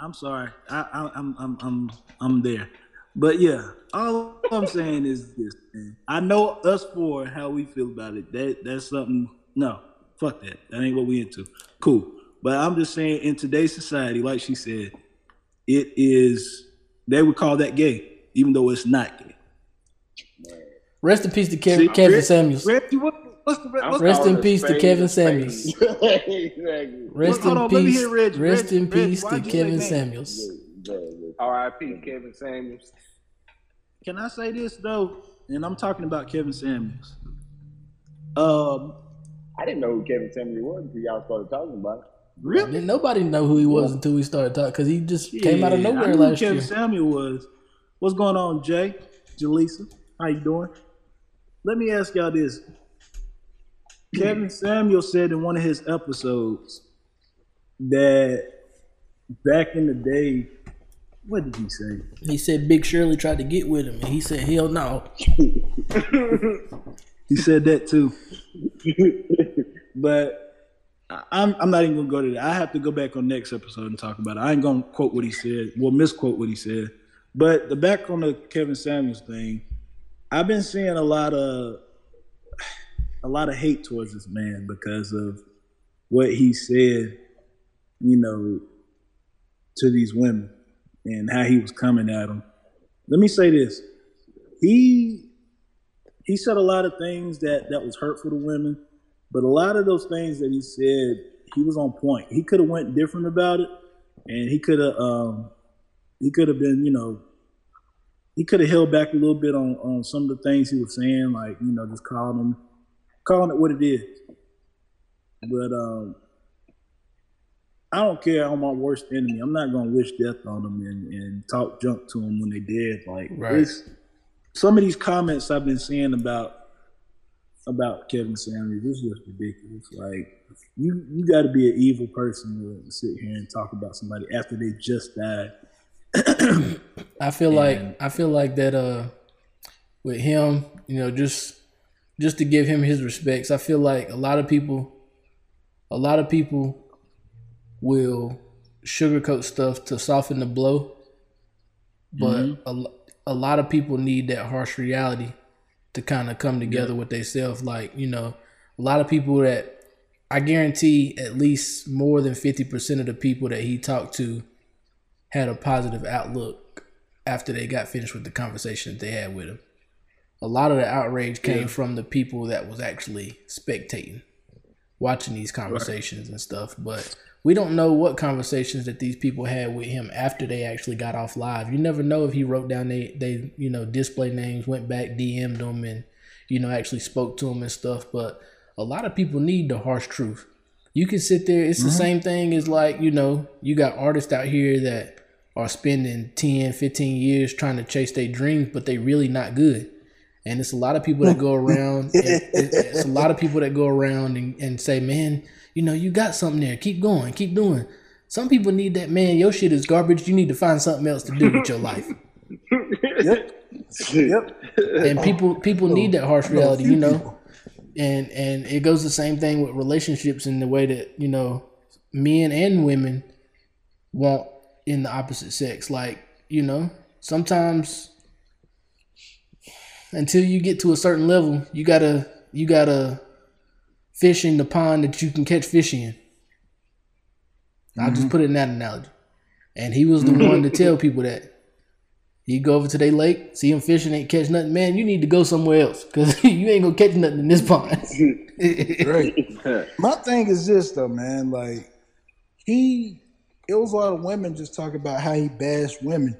I'm sorry. I, I, I'm I'm I'm I'm there, but yeah. All I'm saying is this. Man. I know us four how we feel about it. That that's something. No, fuck that. That ain't what we into. Cool. But I'm just saying in today's society, like she said, it is. They would call that gay. Even though it's not gay. Rest in peace to Kevin, See, Kevin Samuels. Rest, what, what's the, what's rest in peace to Kevin Samuels. Exactly. Rest well, in on, peace. Reg, rest Reg, in Reg, peace Reg, to Kevin Samuels. R I P Kevin Samuels. Can I say this though? And I'm talking about Kevin Samuels. Um, I didn't know who Kevin Samuels was until y'all started talking about it. Really? Didn't nobody know who he was until we started talking because he just yeah, came out of nowhere I knew last who Kevin year. Kevin Samuels was. What's going on, Jay? Jaleesa, how you doing? Let me ask y'all this. Kevin Samuels said in one of his episodes that back in the day, what did he say? He said Big Shirley tried to get with him, and he said, hell no. He said that too. But I'm I'm not even going to go to that. I have to go back on next episode and talk about it. I ain't going to quote what he said, well, misquote what he said. But the back on the Kevin Samuels thing, I've been seeing a lot of a lot of hate towards this man because of what he said, you know, to these women and how he was coming at them. Let me say this. He he said a lot of things that, that was hurtful to women, but a lot of those things that he said, he was on point. He could have went different about it, and he could have um, he could have been, you know, he could have held back a little bit on, on some of the things he was saying, like, you know, just calling him, calling it what it is. But um, I don't care on my worst enemy. I'm not going to wish death on them and, and talk junk to them when they dead. Like, right. This, some of these comments I've been seeing about about Kevin Samuels, this is just ridiculous. Like, you, you got to be an evil person to sit here and talk about somebody after they just died. I feel and, like I feel like that uh, with him, you know, just just to give him his respects, I feel like a lot of people, a lot of people will sugarcoat stuff to soften the blow, but mm-hmm. a, a lot of people need that harsh reality to kind of come together yeah. with themselves. Like, you know, a lot of people that I guarantee at least more than fifty percent of the people that he talked to had a positive outlook after they got finished with the conversation that they had with him. A lot of the outrage came yeah. from the people that was actually spectating, watching these conversations right. and stuff. But we don't know what conversations that these people had with him after they actually got off live. You never know if he wrote down they, they you know, display names, went back, D M'd them, and, you know, actually spoke to them and stuff. But a lot of people need the harsh truth. You can sit there. It's mm-hmm. the same thing as, like, you know, you got artists out here that are spending ten, fifteen years trying to chase their dreams, but they really not good. And it's a lot of people that go around. And it's a lot of people that go around and, and say, man, you know, you got something there. Keep going. Keep doing. Some people need that, man. Your shit is garbage. You need to find something else to do with your life. Yep. Yep. And people people need that harsh reality, you know. And and it goes the same thing with relationships in the way that, you know, men and women want in the opposite sex. Like, you know, sometimes until you get to a certain level, you gotta you gotta fish in the pond that you can catch fish in. Mm-hmm. I'll just put it in that analogy. And he was the one to tell people that. You go over to their lake, see them fishing, ain't catch nothing. Man, you need to go somewhere else because you ain't gonna catch nothing in this pond. Right. My thing is this though, man. Like he, it was a lot of women just talking about how he bashed women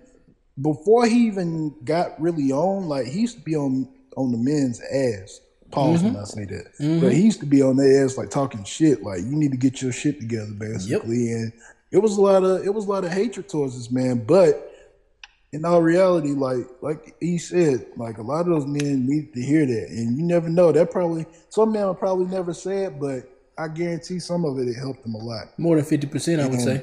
before he even got really on. Like he used to be on on the men's ass. Pause mm-hmm. when I say that. Mm-hmm. But he used to be on their ass, like talking shit. Like you need to get your shit together, basically. Yep. And it was a lot of it was a lot of hatred towards this man, but. In all reality, like like he said, like a lot of those men need to hear that, and you never know. That probably some men will probably never say it, but I guarantee some of it it helped them a lot. More than fifty percent, I would say.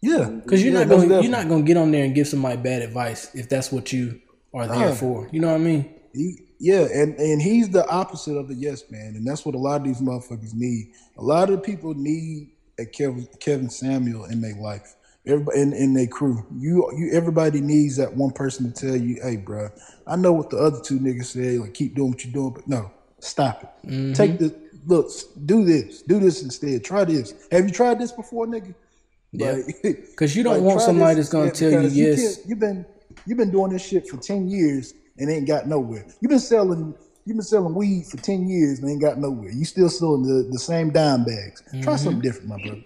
Yeah, because you're yeah, not going you're not going to get on there and give somebody bad advice if that's what you are there uh, for. You know what I mean? He, yeah, and and he's the opposite of the yes man, and that's what a lot of these motherfuckers need. A lot of people need a Kevin Kevin Samuel in their life. Everybody in, in their crew, you you everybody needs that one person to tell you, hey, bro, I know what the other two niggas said. Like, keep doing what you're doing, but no, stop it. Mm-hmm. Take the look, do this, do this instead. Try this. Have you tried this before, nigga? Yeah, because like, you don't like, want somebody that's gonna tell you yes. You you've been you've been doing this shit for ten years and ain't got nowhere. You've been selling you've been selling weed for ten years and ain't got nowhere. You still selling the, the same dime bags. Mm-hmm. Try something different, my brother.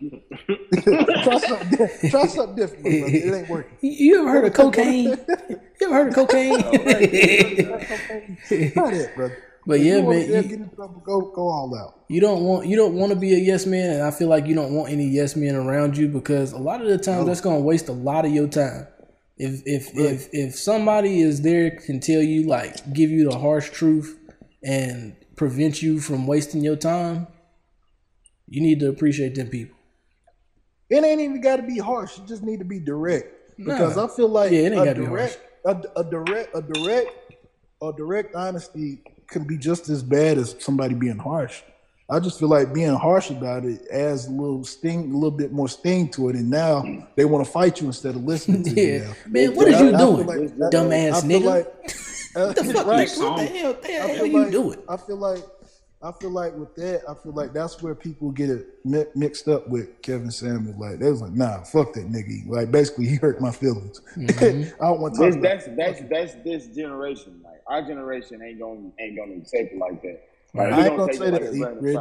try, something di- try something different, my brother. It ain't working. You ever heard of cocaine? you ever heard of cocaine? Try that, brother. But if yeah, you man, there, you, get in trouble, go go all out. You don't want you don't want to be a yes man, and I feel like you don't want any yes men around you because a lot of the time no. that's gonna waste a lot of your time. If if right. if if somebody is there can tell you like give you the harsh truth and prevent you from wasting your time, you need to appreciate them people. It ain't even got to be harsh. You just need to be direct nah. because I feel like yeah, it ain't a, direct, be harsh. A, a direct, a direct, a direct honesty can be just as bad as somebody being harsh. I just feel like being harsh about it adds a little sting, a little bit more sting to it, and now they want to fight you instead of listening to yeah. you. Now. Man, what are you I, doing, like, dumbass nigga? Like, uh, the fuck, right. like, what the hell? What the hell, hell you like, doing? I feel like. I feel like with that, I feel like that's where people get it mi- mixed up with Kevin Samuels. Like they was like, "Nah, fuck that nigga." Like basically, he hurt my feelings. Mm-hmm. I don't want to talk. That's about that's it. that's that's this generation. Like our generation ain't gonna ain't gonna take it like that. Like, I ain't gonna say that. Like Rich.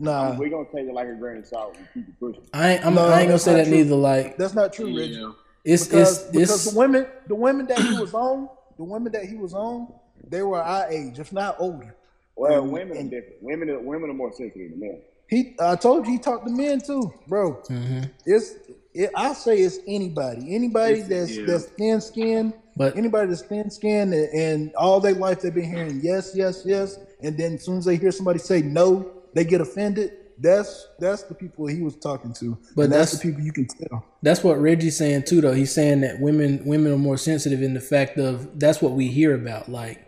Nah, I mean, we're gonna take it like a grain of salt and keep it pushing. I ain't, I'm, no, I ain't gonna say that true. neither. Like that's not true, Rich. Yeah. It's because, it's because it's, the women the women that he was on the women that he was on they were our age, if not older. Well, um, women are different. Women are, women are more sensitive than men. He, I told you, he talked to men too, bro. Mm-hmm. It's, it, I say it's anybody, anybody it's, that's yeah. that's thin skinned, but anybody that's thin skinned, and, and all their life they've been hearing yes, yes, yes, and then as soon as they hear somebody say no, they get offended. That's that's the people he was talking to, but and that's, that's the people you can tell. That's what Reggie's saying too, though. He's saying that women women are more sensitive in the fact of that's what we hear about, like.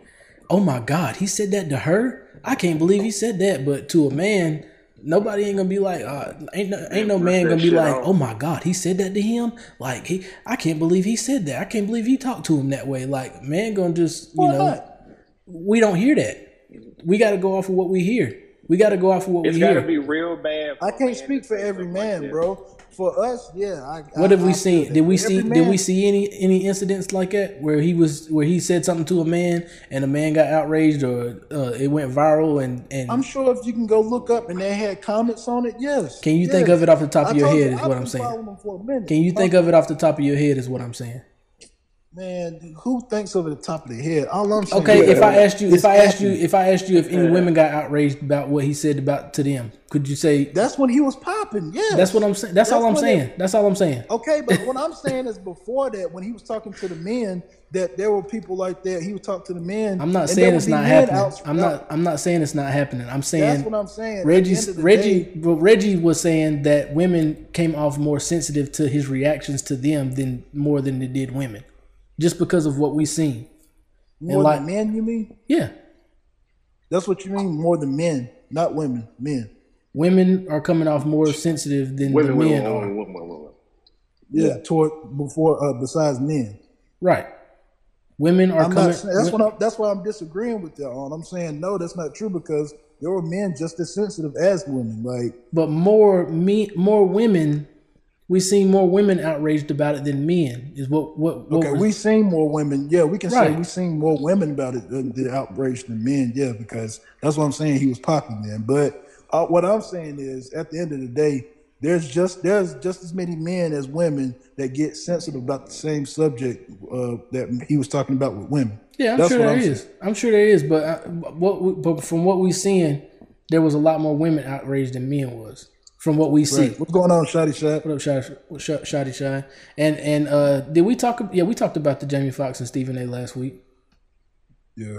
Oh my God, he said that to her? I can't believe he said that. But to a man, nobody ain't gonna be like, uh, ain't no, ain't no man gonna be like, oh my God, he said that to him? Like he, I can't believe he said that. I can't believe he talked to him that way. Like man gonna just, you know, we don't hear that. We got to go off of what we hear. We got to go out for what it's we gotta hear. It's got to be real bad. I can't speak for every man, like bro. For us, yeah. I, what I, have I, we I seen? Did we see? Man. Did we see any any incidents like that where he was where he said something to a man and a man got outraged or uh, it went viral? And, and I'm sure if you can go look up and they had comments on it, yes. Can you yes. think of it off the top of I your head? You, is I've what I'm saying. For a minute. Can you think of it off the top of your head? Is what I'm saying. Man, who thinks over the top of their head? All I'm saying. Okay, is, if I asked you, if I asked you, if I asked you, if any women got outraged about what he said about to them, could you say that's when he was popping? Yeah, that's what I'm saying. That's, that's all I'm saying. It, that's all I'm saying. Okay, but what I'm saying is before that, when he was talking to the men, that there were people like that. He would talk to the men. I'm not saying it's not happening. Out, I'm not. I'm not saying it's not happening. I'm saying that's what I'm saying. Reggie, Reggie, day, Reggie was saying that women came off more sensitive to his reactions to them than more than they did women. Just because of what we seen. More and like, than men, you mean? Yeah. That's what you mean, more than men, not women, men. Women are coming off more sensitive than women, the women, men women, are. Women, women, women. Yeah, toward, before, uh, besides men. Right. Women are I'm coming. Not, that's, women, what I'm, that's why I'm disagreeing with y'all on. I'm saying, no, that's not true because there were men just as sensitive as women. Like, But more me, more women... We seen more women outraged about it than men. Is what what, what okay? Was... We seen more women. Yeah, we can right. say we seen more women about it than, than outraged than men. Yeah, because that's what I'm saying. He was popping then. But uh, what I'm saying is, at the end of the day, there's just there's just as many men as women that get sensitive about the same subject uh, that he was talking about with women. Yeah, I'm that's sure there I'm is. Saying. I'm sure there is. But I, what? But from what we seen, there was a lot more women outraged than men was. From what we right. see, what's going on, Shotty Shy? What up, Shotty Sh- Shotty Shy? And and uh, did we talk? Yeah, we talked about the Jamie Foxx and Stephen A. last week. Yeah,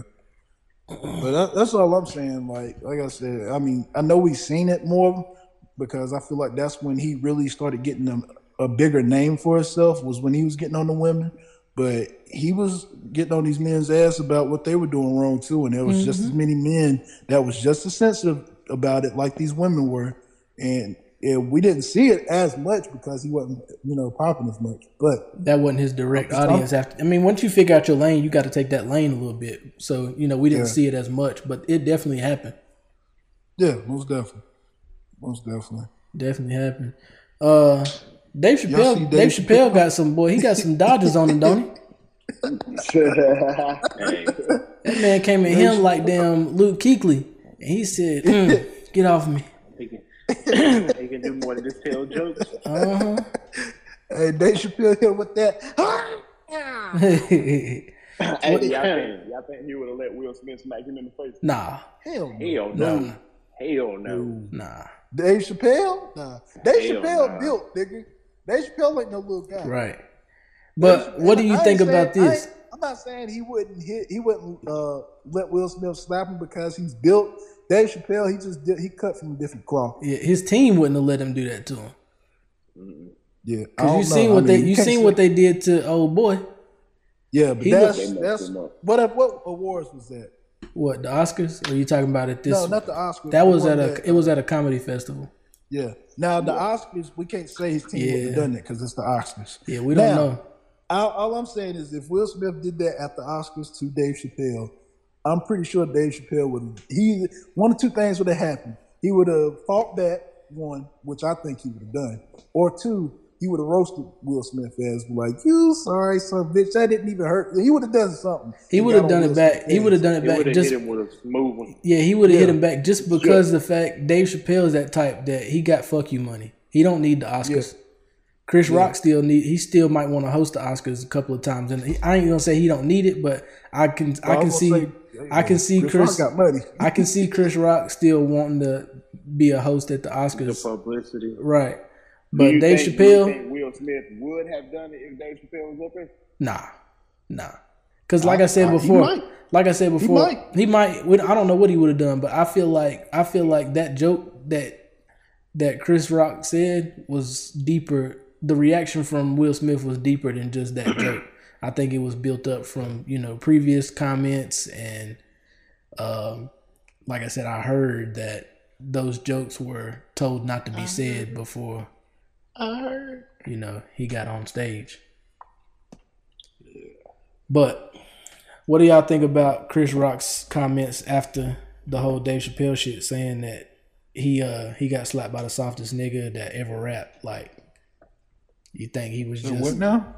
but that, that's all I'm saying. Like like I said, I mean, I know we've seen it more because I feel like that's when he really started getting a, a bigger name for himself was when he was getting on the women, but he was getting on these men's ass about what they were doing wrong too, and there was mm-hmm. just as many men that was just as sensitive about it like these women were. And yeah, we didn't see it as much because he wasn't, you know, popping as much. But that wasn't his direct audience. After, I mean, once you figure out your lane, you got to take that lane a little bit. So, you know, we didn't yeah. see it as much, but it definitely happened. Yeah, most definitely. Most definitely. Definitely happened. Uh, Dave Chappelle. Dave, Dave Chappelle got some boy. He got some Dodgers on him, don't he? That man came at him like damn Luke Kuechly, and he said, mm, "Get off me." He can do more than just tell jokes. Uh-huh. Hey, Dave Chappelle here with that. Hey, y'all think, y'all think he would have let Will Smith smack him in the face? Nah. Hell no. Hell no. Nah. Hell no. Nah. Dave Chappelle? Nah. Dave Hell Chappelle nah. built, nigga. Dave Chappelle ain't no little guy. Right. But what do you think saying, about this? I'm not saying he wouldn't hit. He wouldn't uh, let Will Smith slap him because he's built. Dave Chappelle, he just did, he cut from a different cloth. Yeah, his team wouldn't have let him do that to him. Mm-hmm. Yeah, because you seen know. what I mean, they you seen what they did to old boy. Yeah, but he that's was, that's what what awards was that? What the Oscars? Or are you talking about it? This no, not the Oscars. That was at a that. It was at a comedy festival. Yeah. Now the yeah. Oscars, we can't say his team yeah. would have done that because it's the Oscars. Yeah, we don't now, know. All, all I'm saying is, if Will Smith did that at the Oscars to Dave Chappelle. I'm pretty sure Dave Chappelle would. He one of two things would have happened. He would have fought back, one, which I think he would have done, or two, he would have roasted Will Smith as like, "You sorry son bitch, that didn't even hurt." He would have done something. He, he would have done it back. He would have done it back. Just hit him with a smooth one. Yeah, he would have yeah. hit him back just because yeah. the fact Dave Chappelle is that type that he got fuck you money. He don't need the Oscars. Yeah. Chris yeah. Rock still need. He still might want to host the Oscars a couple of times, and he, I ain't gonna say he don't need it, but I can. Well, I can I see. Say, I can see Chris. Chris Rock got money. I can see Chris Rock still wanting to be a host at the Oscars. The publicity, right? But do you Dave think, Chappelle. Do you think Will Smith would have done it if Dave Chappelle was up there? Nah, nah. Because like I, I said I, before, like I said before, he might. He might we, I don't know what he would have done, but I feel like I feel like that joke that that Chris Rock said was deeper. The reaction from Will Smith was deeper than just that joke. I think it was built up from, you know, previous comments. And um, like I said, I heard that those jokes were told not to be I said heard. before, I heard. you know, he got on stage. But what do y'all think about Chris Rock's comments after the whole Dave Chappelle shit, saying that he uh he got slapped by the softest nigga that ever rapped. Like, you think he was just what now?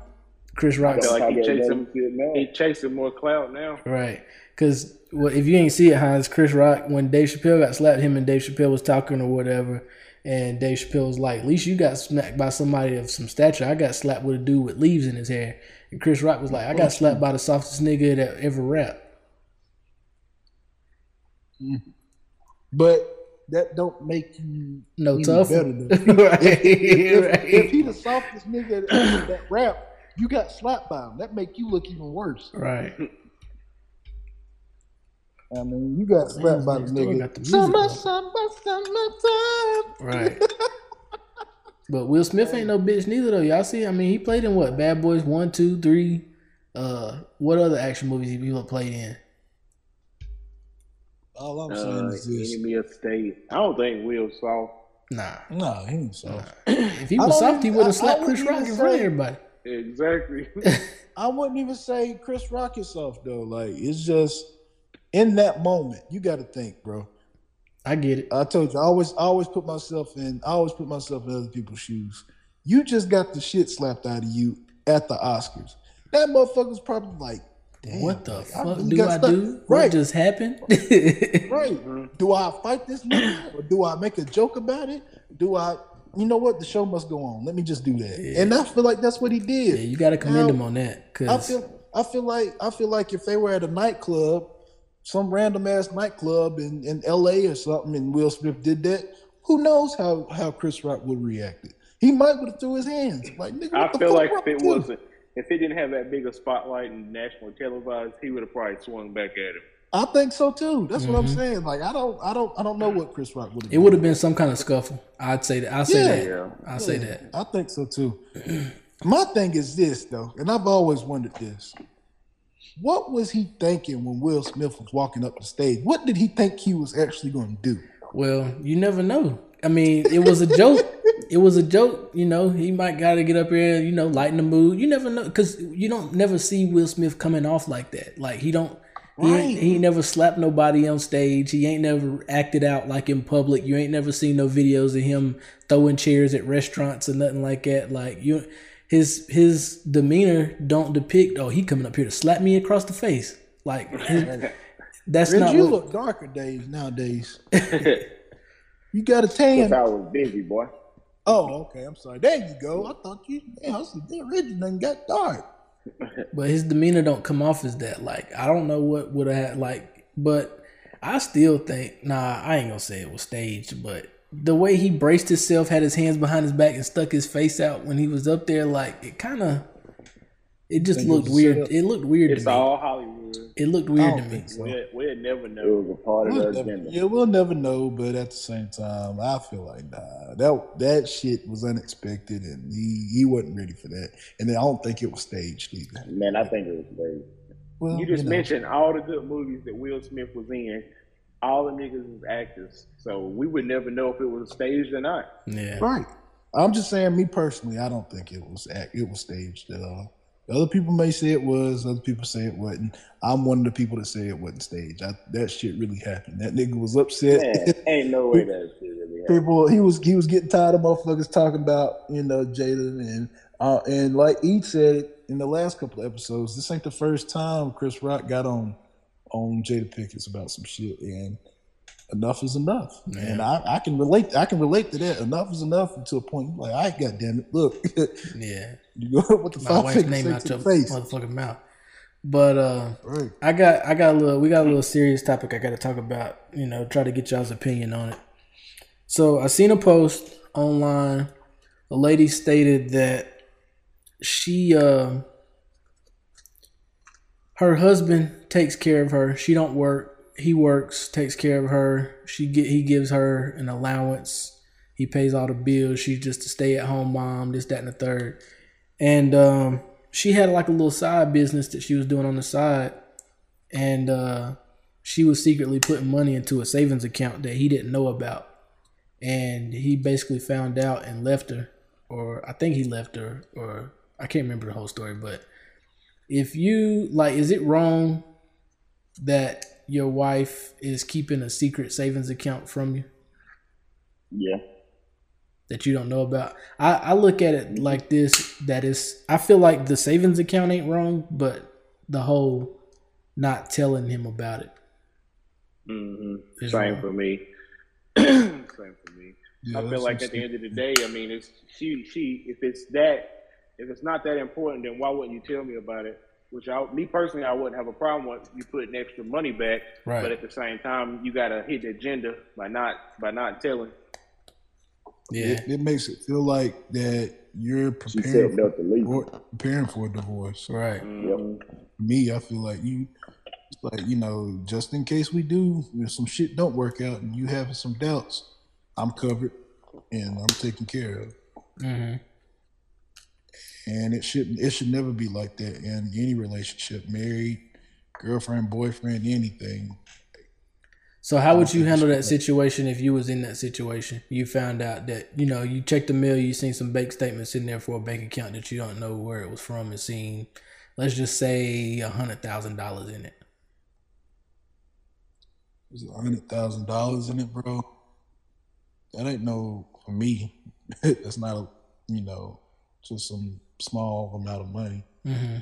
Chris Rock. Like he chasing, he chasing more clout now. Right. Because well, if you ain't see it, Hans, Chris Rock, when Dave Chappelle got slapped, him and Dave Chappelle was talking or whatever, and Dave Chappelle was like, at least you got smacked by somebody of some stature. I got slapped with a dude with leaves in his hair. And Chris Rock was like, I got slapped by the softest nigga that ever rapped. But that don't make you no tougher. Better than right. if, if, right. if he the softest nigga that, that rapped, you got slapped by him. That make you look even worse. Right. I mean, you got slapped by the nigga. Summer, summer, summertime. Right. But Will Smith ain't no bitch neither, though. Y'all see? I mean, he played in what? Bad Boys one, two, three. Uh, what other action movies he played in? All I'm saying uh, is this. Enemy of State. I don't think Will soft. Nah. No, he ain't soft. Nah. If he was soft, he would have slapped Chris Rock in front of everybody. Exactly. I wouldn't even say Chris Rock is soft though. Like, it's just in that moment, you got to think, bro. I get it. I told you, I always, I always put myself in. I always put myself in other people's shoes. You just got the shit slapped out of you at the Oscars. That motherfucker's probably like, damn, what the like, fuck I really do I stuck. do? Right. What just happened? Right. Do I fight this nigga? Or do I make a joke about it? Do I? You know what? The show must go on. Let me just do that. Yeah. And I feel like that's what he did. Yeah, you got to commend now, him on that. Cause I feel, I feel like, I feel like if they were at a nightclub, some random ass nightclub in, in L A or something, and Will Smith did that, who knows how, how Chris Rock would react? He might would have threw his hands. Like, nigga, I feel like if it wasn't, if it didn't have that bigger spotlight and national televised, he would have probably swung back at him. I think so too. That's mm-hmm. what I'm saying. Like, I don't, I don't, I don't know what Chris Rock would have. It would have been some kind of scuffle. I'd say that. I say yeah, that. Yeah. I say yeah, that. I think so too. My thing is this though, and I've always wondered this: what was he thinking when Will Smith was walking up the stage? What did he think he was actually going to do? Well, you never know. I mean, it was a joke. It was a joke. You know, he might got to get up here. You know, lighten the mood. You never know, because you don't never see Will Smith coming off like that. Like he don't. He ain't, he ain't never slapped nobody on stage. He ain't never acted out like in public. You ain't never seen no videos of him throwing chairs at restaurants or nothing like that. Like you, his his demeanor don't depict. Oh, he coming up here to slap me across the face. Like his, that's Ridge, not. You what, look darker days nowadays. You got a tan. I was busy, boy. Oh, okay. I'm sorry. There you go. I thought you. Damn, I was damn Ridge done got dark. But his demeanor don't come off as that. Like, I don't know what would have had, like, but I still think, nah, I ain't gonna say it was staged, but the way he braced himself, had his hands behind his back and stuck his face out when he was up there, like, it kind of, it just looked weird. It looked weird to me. It's all Hollywood. It looked weird to me. We'll, we'll never know. It was a part of our agenda. Yeah, we'll never know, but at the same time, I feel like, nah, that that shit was unexpected, and he, he wasn't ready for that. And then I don't think it was staged either. Man, I think it was staged. Well, you just you know. mentioned all the good movies that Will Smith was in. All the niggas is actors. So we would never know if it was staged or not. Yeah. Right. I'm just saying, me personally, I don't think it was it was staged at all. Other people may say it was. Other people say it wasn't. I'm one of the people that say it wasn't staged. I, that shit really happened. That nigga was upset. Man, ain't no way that shit really happened. People, he was he was getting tired of motherfuckers talking about, you know, Jada and uh, and like E said in the last couple of episodes, this ain't the first time Chris Rock got on on Jada Pinkett about some shit, and enough is enough. Man. And I, I can relate. I can relate to that. Enough is enough to a point. Like, I goddamn it, look. Yeah. You go with the my wife's name out your face. Motherfucking mouth. But uh, right. I got I got a little we got a little serious topic I got to talk about. You know, try to get y'all's opinion on it. So I seen a post online. A lady stated that she uh, her husband takes care of her. She don't work. He works, takes care of her. She get he gives her an allowance. He pays all the bills. She's just a stay at home mom. This, that, and the third. And um, she had like a little side business that she was doing on the side. And uh, she was secretly putting money into a savings account that he didn't know about. And he basically found out and left her. Or I think he left her. Or I can't remember the whole story. But if you, like, is it wrong that your wife is keeping a secret savings account from you? Yeah. That you don't know about? I, I look at it like this, that is, I feel like the savings account ain't wrong, but the whole not telling him about it. Mm-hmm. Same for me. Same for me. Yeah, I feel like at the end of the day, I mean, it's she, she, if it's that, if it's not that important, then why wouldn't you tell me about it? Which I, me personally, I wouldn't have a problem with you putting extra money back. Right. But at the same time, you got to hit the agenda by not, by not telling. Yeah. It, it makes it feel like that you're preparing, for, for, preparing for a divorce. Right. Mm-hmm. Me, I feel like you, it's like, you know, just in case we do, if some shit don't work out and you having some doubts, I'm covered and I'm taken care of. Mm-hmm. And it should it should never be like that in any relationship, married, girlfriend, boyfriend, anything. So how would you handle that situation if you was in that situation? You found out that, you know, you checked the mail, you seen some bank statements in there for a bank account that you don't know where it was from and seen, let's just say, one hundred thousand dollars in it. There's one hundred thousand dollars in it, bro. That ain't no, for me, that's not, a, you know, just some small amount of money. Mm-hmm.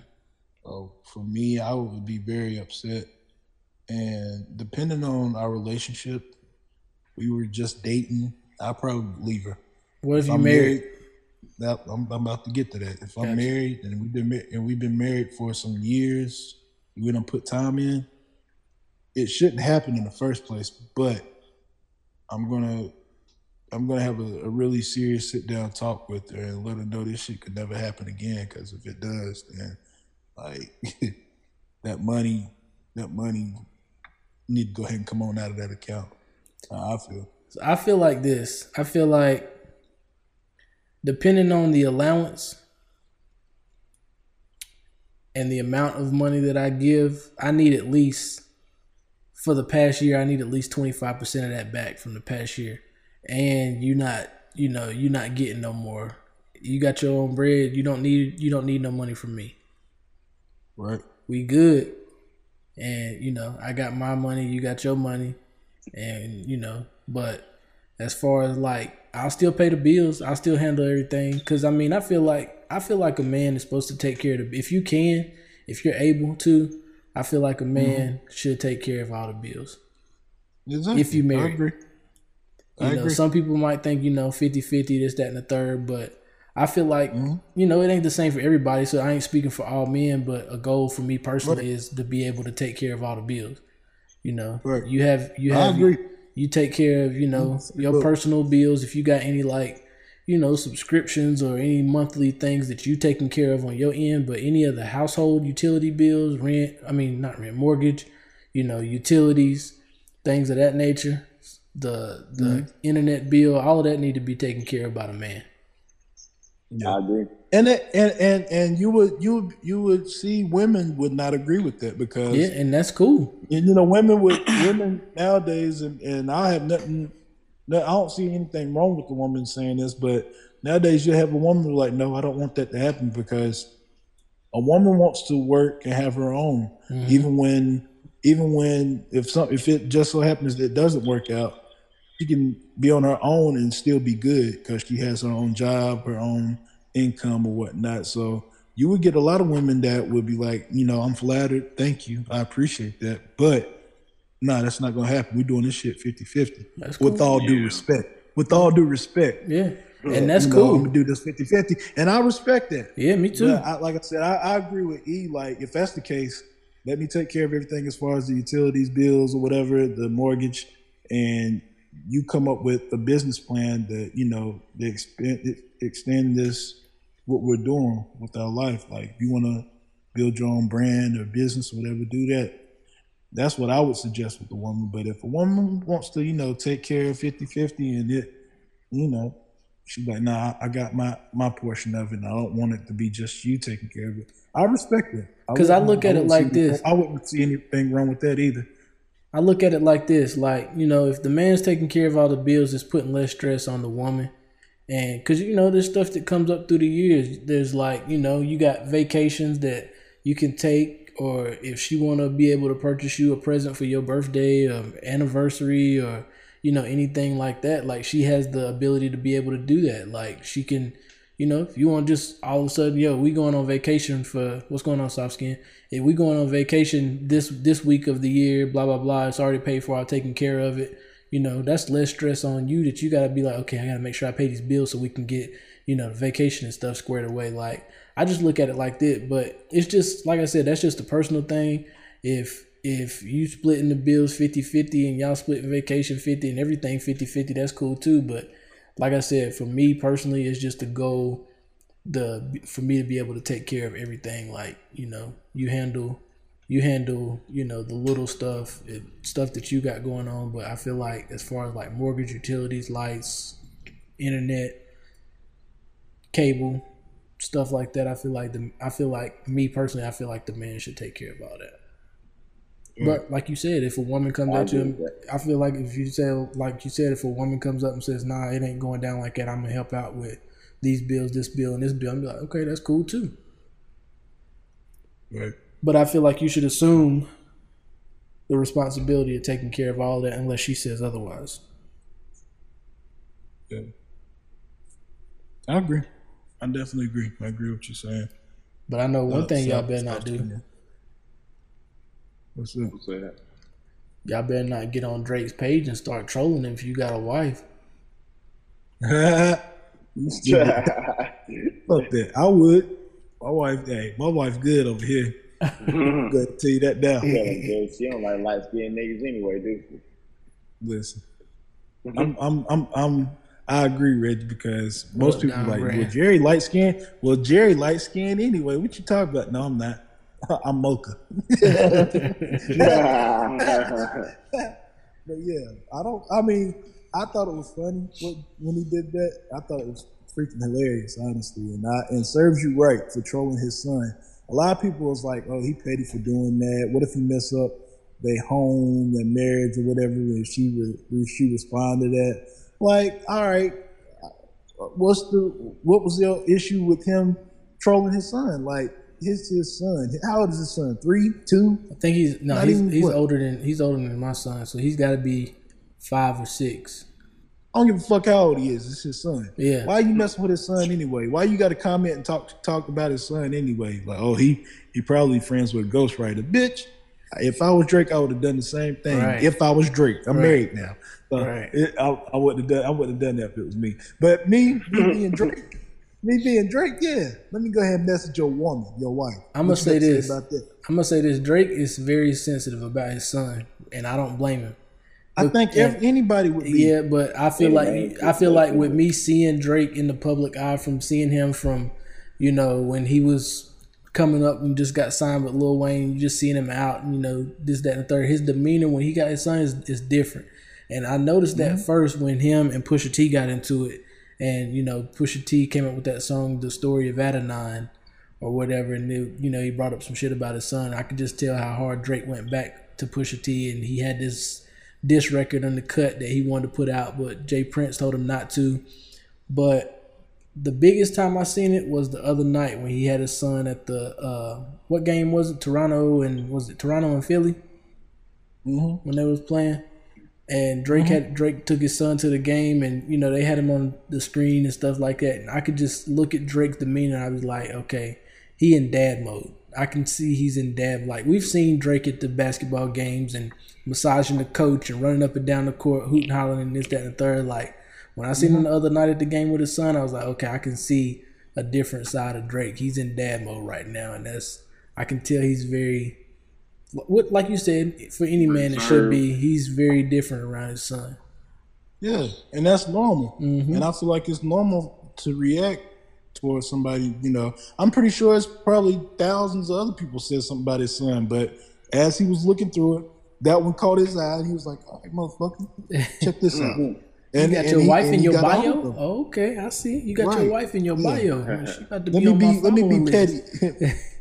So for me, I would be very upset. And depending on our relationship, we were just dating, I'd probably leave her. What if, if you I'm married? married I'm, I'm about to get to that. If gotcha. I'm married and we've been and we've been married for some years, we don't put time in, it shouldn't happen in the first place. But I'm gonna. I'm going to have a, a really serious sit-down talk with her and let her know this shit could never happen again, because if it does, then, like, that money, that money need to go ahead and come on out of that account. Uh, I feel. So I feel like this. I feel like, depending on the allowance and the amount of money that I give, I need at least, for the past year, I need at least twenty-five percent of that back from the past year. And you're not, you know, you're not getting no more. You got your own bread. You don't need, you don't need no money from me. Right. We good. And, you know, I got my money, you got your money. And, you know, but as far as like, I'll still pay the bills. I'll still handle everything. Cause I mean, I feel like, I feel like a man is supposed to take care of the, if you can, if you're able to, I feel like a man mm-hmm. should take care of all the bills. Exactly. If you marry. I agree. You I know, agree. Some people might think, you know, fifty-fifty, this, that, and the third, but I feel like, mm-hmm. you know, it ain't the same for everybody, so I ain't speaking for all men, but a goal for me personally right. is to be able to take care of all the bills. You know, right. you have, you have, you, you take care of, you know, your Look. personal bills. If you got any, like, you know, subscriptions or any monthly things that you taking care of on your end, but any of the household utility bills, rent, I mean, not rent, mortgage, you know, utilities, things of that nature. The the mm-hmm. internet bill, all of that need to be taken care of by the man. Yeah. I agree. And it, and and and you would you would, you would see women would not agree with that because yeah, and that's cool. And you know, women would women nowadays, and, and I have nothing. I don't see anything wrong with the woman saying this, but nowadays you have a woman who's like, no, I don't want that to happen, because a woman wants to work and have her own, mm-hmm. even when even when if some if it just so happens that it doesn't work out. She can be on her own and still be good because she has her own job, her own income or whatnot. So you would get a lot of women that would be like, you know, I'm flattered. Thank you. I appreciate that. But no, nah, that's not going to happen. We're doing this shit fifty-fifty. That's cool. With all yeah. due respect. With all due respect. Yeah. And that's you know, cool. I'm going to do this fifty-fifty. And I respect that. Yeah, me too. I, like I said, I, I agree with E. Like, if that's the case, let me take care of everything as far as the utilities, bills or whatever, the mortgage, and you come up with a business plan that, you know, they expand, extend this, what we're doing with our life. Like, if you want to build your own brand or business or whatever, do that. That's what I would suggest with the woman. But if a woman wants to, you know, take care of fifty-fifty and it, you know, she's like, nah, I got my, my portion of it and I don't want it to be just you taking care of it. I respect it. Because I, I look at I it like this. I wouldn't see anything wrong with that either. I look at it like this, like, you know, if the man's taking care of all the bills, it's putting less stress on the woman. And because, you know, there's stuff that comes up through the years. There's like, you know, you got vacations that you can take or if she want to be able to purchase you a present for your birthday or anniversary or, you know, anything like that, like, she has the ability to be able to do that. Like, she can, you know, if you want just all of a sudden, yo, we going on vacation for, what's going on, Soft Skin? If we going on vacation this this week of the year, blah, blah, blah, it's already paid for, I've taken care of it. You know, that's less stress on you that you got to be like, okay, I got to make sure I pay these bills so we can get, you know, vacation and stuff squared away. Like, I just look at it like that. But it's just, like I said, that's just a personal thing. If if you splitting the bills fifty-fifty and y'all splitting vacation fifty and everything fifty-fifty, that's cool too. But like I said, for me personally, it's just the goal, the for me to be able to take care of everything. Like, you know, you handle, you handle, you know, the little stuff, stuff that you got going on. But I feel like as far as like mortgage, utilities, lights, internet, cable, stuff like that, I feel like the I feel like me personally, I feel like the man should take care of all that. Mm. But like you said, if a woman comes I at you, and, I feel like if you say like you said, if a woman comes up and says, "Nah, it ain't going down like that. I'm gonna help out with these bills, this bill, and this bill," I'm be like, "Okay, that's cool too." Right. But I feel like you should assume the responsibility of taking care of all that, unless she says otherwise. Yeah, I agree. I definitely agree. I agree with what you're saying. But I know one uh, thing so y'all better not do. What's that? What's that? Y'all better not get on Drake's page and start trolling him if you got a wife. Fuck that. I would. My wife, hey, my wife good over here. Good to you that down. She don't like light skinned niggas anyway, do she? Listen, I'm, I'm, I'm, I'm. I agree, Reggie, because most well, people nah, like, right. well, Jerry light skinned. Well, Jerry light skinned anyway. What you talking about? No, I'm not. I'm mocha. But yeah, I don't. I mean, I thought it was funny when he did that. I thought it was freaking hilarious, honestly. And I, and serves you right for trolling his son. A lot of people was like, oh, he petty for doing that. What if he mess up their home, their marriage, or whatever? And she re- she responded to that. Like, all right, what's the what was the issue with him trolling his son? Like, his his son. How old is his son? Three, two? I think he's no, he's, he's older than he's older than my son, so he's got to be five or six. I don't give a fuck how old he is. It's his son. Yeah. Why are you messing with his son anyway? Why you got to comment and talk talk about his son anyway? Like, oh, he he probably friends with Ghost Rider, bitch. If I was Drake, I would have done the same thing. Right. If I was Drake, I'm right. married now. So right. it, I, I wouldn't have done. I wouldn't have done that if it was me. But me, me being Drake, me being Drake, yeah. Let me go ahead and message your woman, your wife. I'm gonna say this. About that? I'm gonna say this. Drake is very sensitive about his son, and I don't blame him. But, I think if anybody would be. Yeah, but I feel like I feel like with me seeing Drake in the public eye, from seeing him from, you know, when he was coming up and just got signed with Lil Wayne, you just seeing him out, and, you know, this, that, and the third. His demeanor when he got his son is, is different. And I noticed that mm-hmm. first when him and Pusha T got into it. And, you know, Pusha T came up with that song, The Story of Adonai, or whatever. And, it, you know, he brought up some shit about his son. I could just tell how hard Drake went back to Pusha T, and he had this diss record on the cut that he wanted to put out, but Jay Prince told him not to. But the biggest time I seen it was the other night when he had his son at the uh, what game was it? Toronto and was it Toronto and Philly? Mm-hmm. When they was playing, and Drake mm-hmm. had Drake took his son to the game, and you know they had him on the screen and stuff like that. And I could just look at Drake's demeanor. And I was like, okay, he in dad mode. I can see he's in dad. Like, we've seen Drake at the basketball games and massaging the coach and running up and down the court, hooting, hollering, and this, that, and the third. Like, when I seen mm-hmm. him the other night at the game with his son, I was like, okay, I can see a different side of Drake. He's in dad mode right now, and that's I can tell he's very, what like you said, for any man it should be, he's very different around his son. Yeah, and that's normal. Mm-hmm. And I feel like it's normal to react towards somebody, you know. I'm pretty sure it's probably thousands of other people said something about his son, but as he was looking through it, that one caught his eye, and he was like, all right, motherfucker, check this out. And, you got your and wife he, in your bio? Oh, okay, I see. You got right. your wife in your bio. Yeah. She about to let, be me on be, my let me be petty.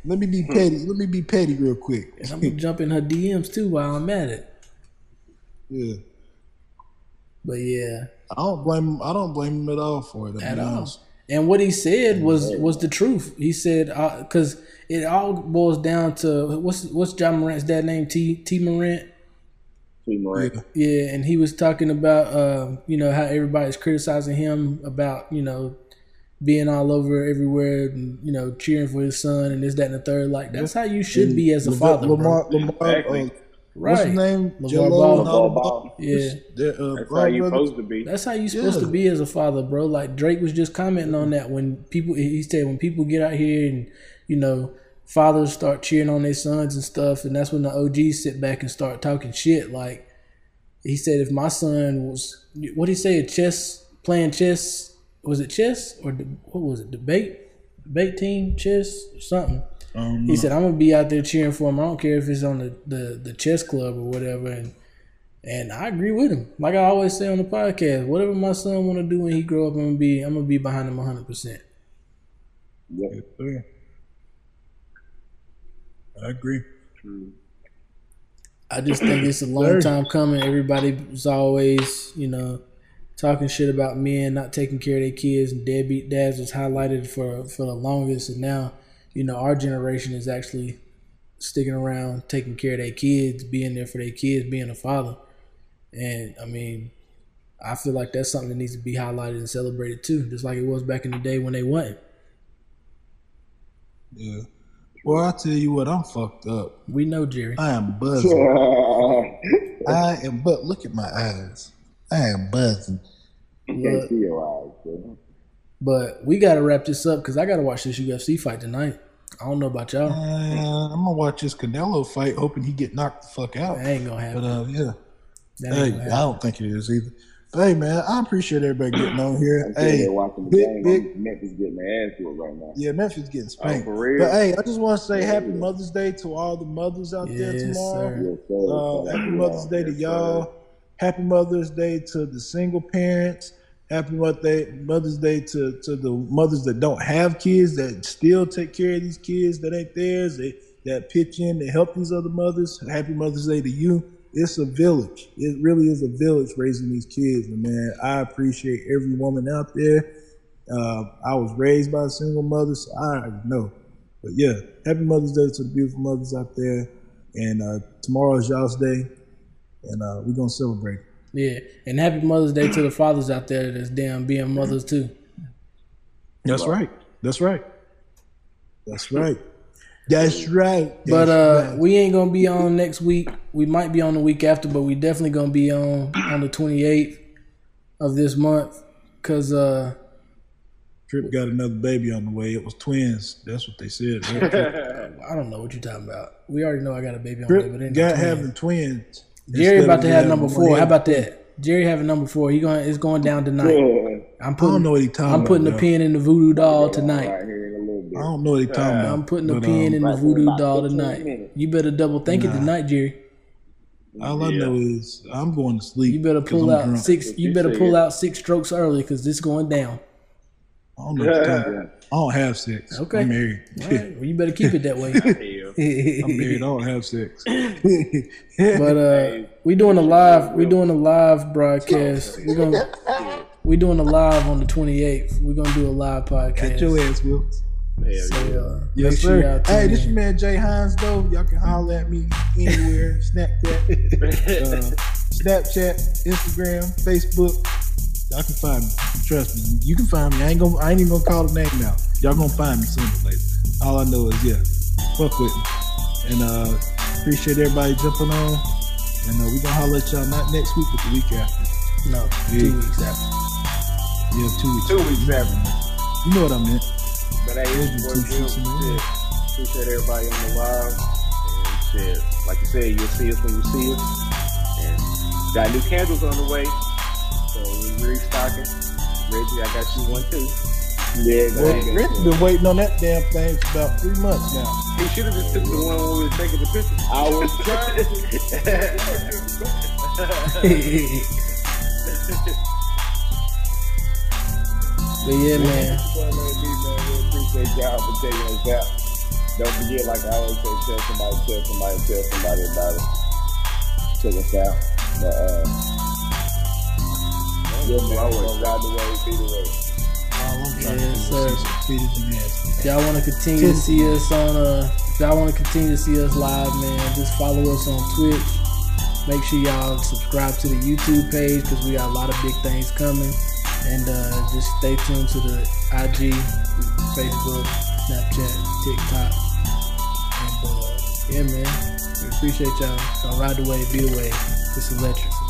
Let me be petty. Let me be petty real quick. And I'm going to jump in her D Ms, too, while I'm at it. Yeah. But, yeah. I don't blame him. I don't blame him at all for it. At all. Honest. And what he said was was the truth. He said, because uh, it all boils down to what's what's John Morant's dad name? T T Morant. Tee Morant. Yeah, and he was talking about uh, you know, how everybody's criticizing him about, you know, being all over everywhere and, you know, cheering for his son and this, that, and the third. Like, that's how you should be as a father. Lamar, bro. Lamar, exactly. uh, right. What's his name? LaVar Ball. LaVar Ball. Yeah. That's, uh, that's how you're supposed to be. That's how you're supposed yeah. to be as a father, bro. Like, Drake was just commenting on that. When people, he said, when people get out here and, you know, fathers start cheering on their sons and stuff, and that's when the O Gs sit back and start talking shit. Like, he said, if my son was, what did he say, chess, playing chess? Was it chess or de- what was it? Debate, debate team, chess or something. Um, he said, "I'm gonna be out there cheering for him. I don't care if it's on the, the, the chess club or whatever." And and I agree with him. Like I always say on the podcast, whatever my son want to do when he grow up, I'm gonna be I'm gonna be behind him one hundred percent. Yeah, I agree. True. I just think it's a long time coming. Everybody was always, you know, talking shit about men not taking care of their kids, and deadbeat dads was highlighted for for the longest, and now, you know, our generation is actually sticking around, taking care of their kids, being there for their kids, being a father. And I mean, I feel like that's something that needs to be highlighted and celebrated too, just like it was back in the day when they weren't. Yeah. Well, I tell you what, I'm fucked up. We know, Jerry. I am buzzing. I am, but look at my eyes. I am buzzing. You can't but, see your eyes, bro. But we gotta wrap this up because I gotta watch this U F C fight tonight. I don't know about y'all. Uh, I'm gonna watch this Canelo fight, hoping he get knocked the fuck out. That ain't gonna happen. But uh, yeah, that ain't hey, I don't think it is either. But hey, man, I appreciate everybody getting on here. I'm hey, watching the big, game. big Memphis getting their ass whooped right now. Yeah, Memphis getting spanked. Oh, for real. But hey, I just want to say yeah, Happy yeah. Mother's Day to all the mothers out yes, there tomorrow. Sir. Yes, sir. Uh, happy yeah, Mother's Day yes, to y'all. Sir. Happy Mother's Day to the single parents. Happy Mother's Day to, to the mothers that don't have kids, that still take care of these kids that ain't theirs, they, that pitch in to help these other mothers. Happy Mother's Day to you. It's a village. It really is a village raising these kids, man. I appreciate every woman out there. Uh, I was raised by a single mother, so I know. But yeah, Happy Mother's Day to the beautiful mothers out there. And uh, tomorrow's y'all's day. And uh, we're going to celebrate. Yeah. And happy Mother's Day to the fathers out there that's damn being mothers too. That's right. That's right. That's right. That's right. That's but uh, right. We ain't going to be on next week. We might be on the week after, but we definitely going to be on on the twenty-eighth of this month because uh, Tripp got another baby on the way. It was twins. That's what they said. I don't know what you're talking about. We already know I got a baby on the way. But ain't got no twins. having twins. Jerry Instead about to have number four. How about that? Jerry having number four. He going. It's going down tonight. Yeah. I'm putting. I don't know what he talking I'm putting about, a pin in the voodoo doll tonight. Right here in a little bit. I don't know what he talking uh, about. I'm putting but, a pin um, in the voodoo doll tonight. Minutes. You better double think nah. it tonight, Jerry. All yeah. I know is I'm going to sleep. You better pull out drunk. six. You, you better pull it. out six strokes early because this going down. I don't know. What yeah. I don't have sex. Okay. I'm married. Right. Well, you better keep it that way. I'm married. I don't have sex. But uh, we doing a live. We doing a live broadcast. We're gonna we doing a live on the twenty-eighth. We're gonna do a live podcast. Get your ass, Will. So, uh, yes, sir. Hey, this your man Jay Hines though. Y'all can holler at me anywhere. Snapchat, uh, Snapchat, Instagram, Facebook. Y'all can find me. Trust me, you can find me. I ain't gonna. I ain't even gonna call the name out. Y'all gonna find me sooner or later. All I know is yeah, fuck with me, and uh, appreciate everybody jumping on. And uh, we gonna holler at y'all not next week, but the week after. No, yeah. two weeks after. Yeah, two weeks. Two weeks after. You know what I meant. But hey, it's two weeks. Appreciate everybody on the live. And shit, like I said, you'll see us when you see us. And got new candles on the way. So we're restocking. Reggie, I got you one too. Yeah, well, Rick's been waiting on that damn thing for about three months now. He should have just took the one when we were taking the pictures. I was trying to. But yeah, man. We appreciate y'all for taking us out. Don't forget, like I always say, tell somebody, tell somebody, tell somebody about it. Check us out. But, uh, yeah, man, we're always ride the way, be the way. Oh, okay. Yes, sir. If y'all want to continue to see us on, uh, if y'all want to continue to see us live, man, just follow us on Twitch. Make sure y'all subscribe to the YouTube page because we got a lot of big things coming. And uh, just stay tuned to the I G, Facebook, Snapchat, TikTok. And uh, yeah, man, we appreciate y'all. Don't ride the wave, be the wave. It's electric.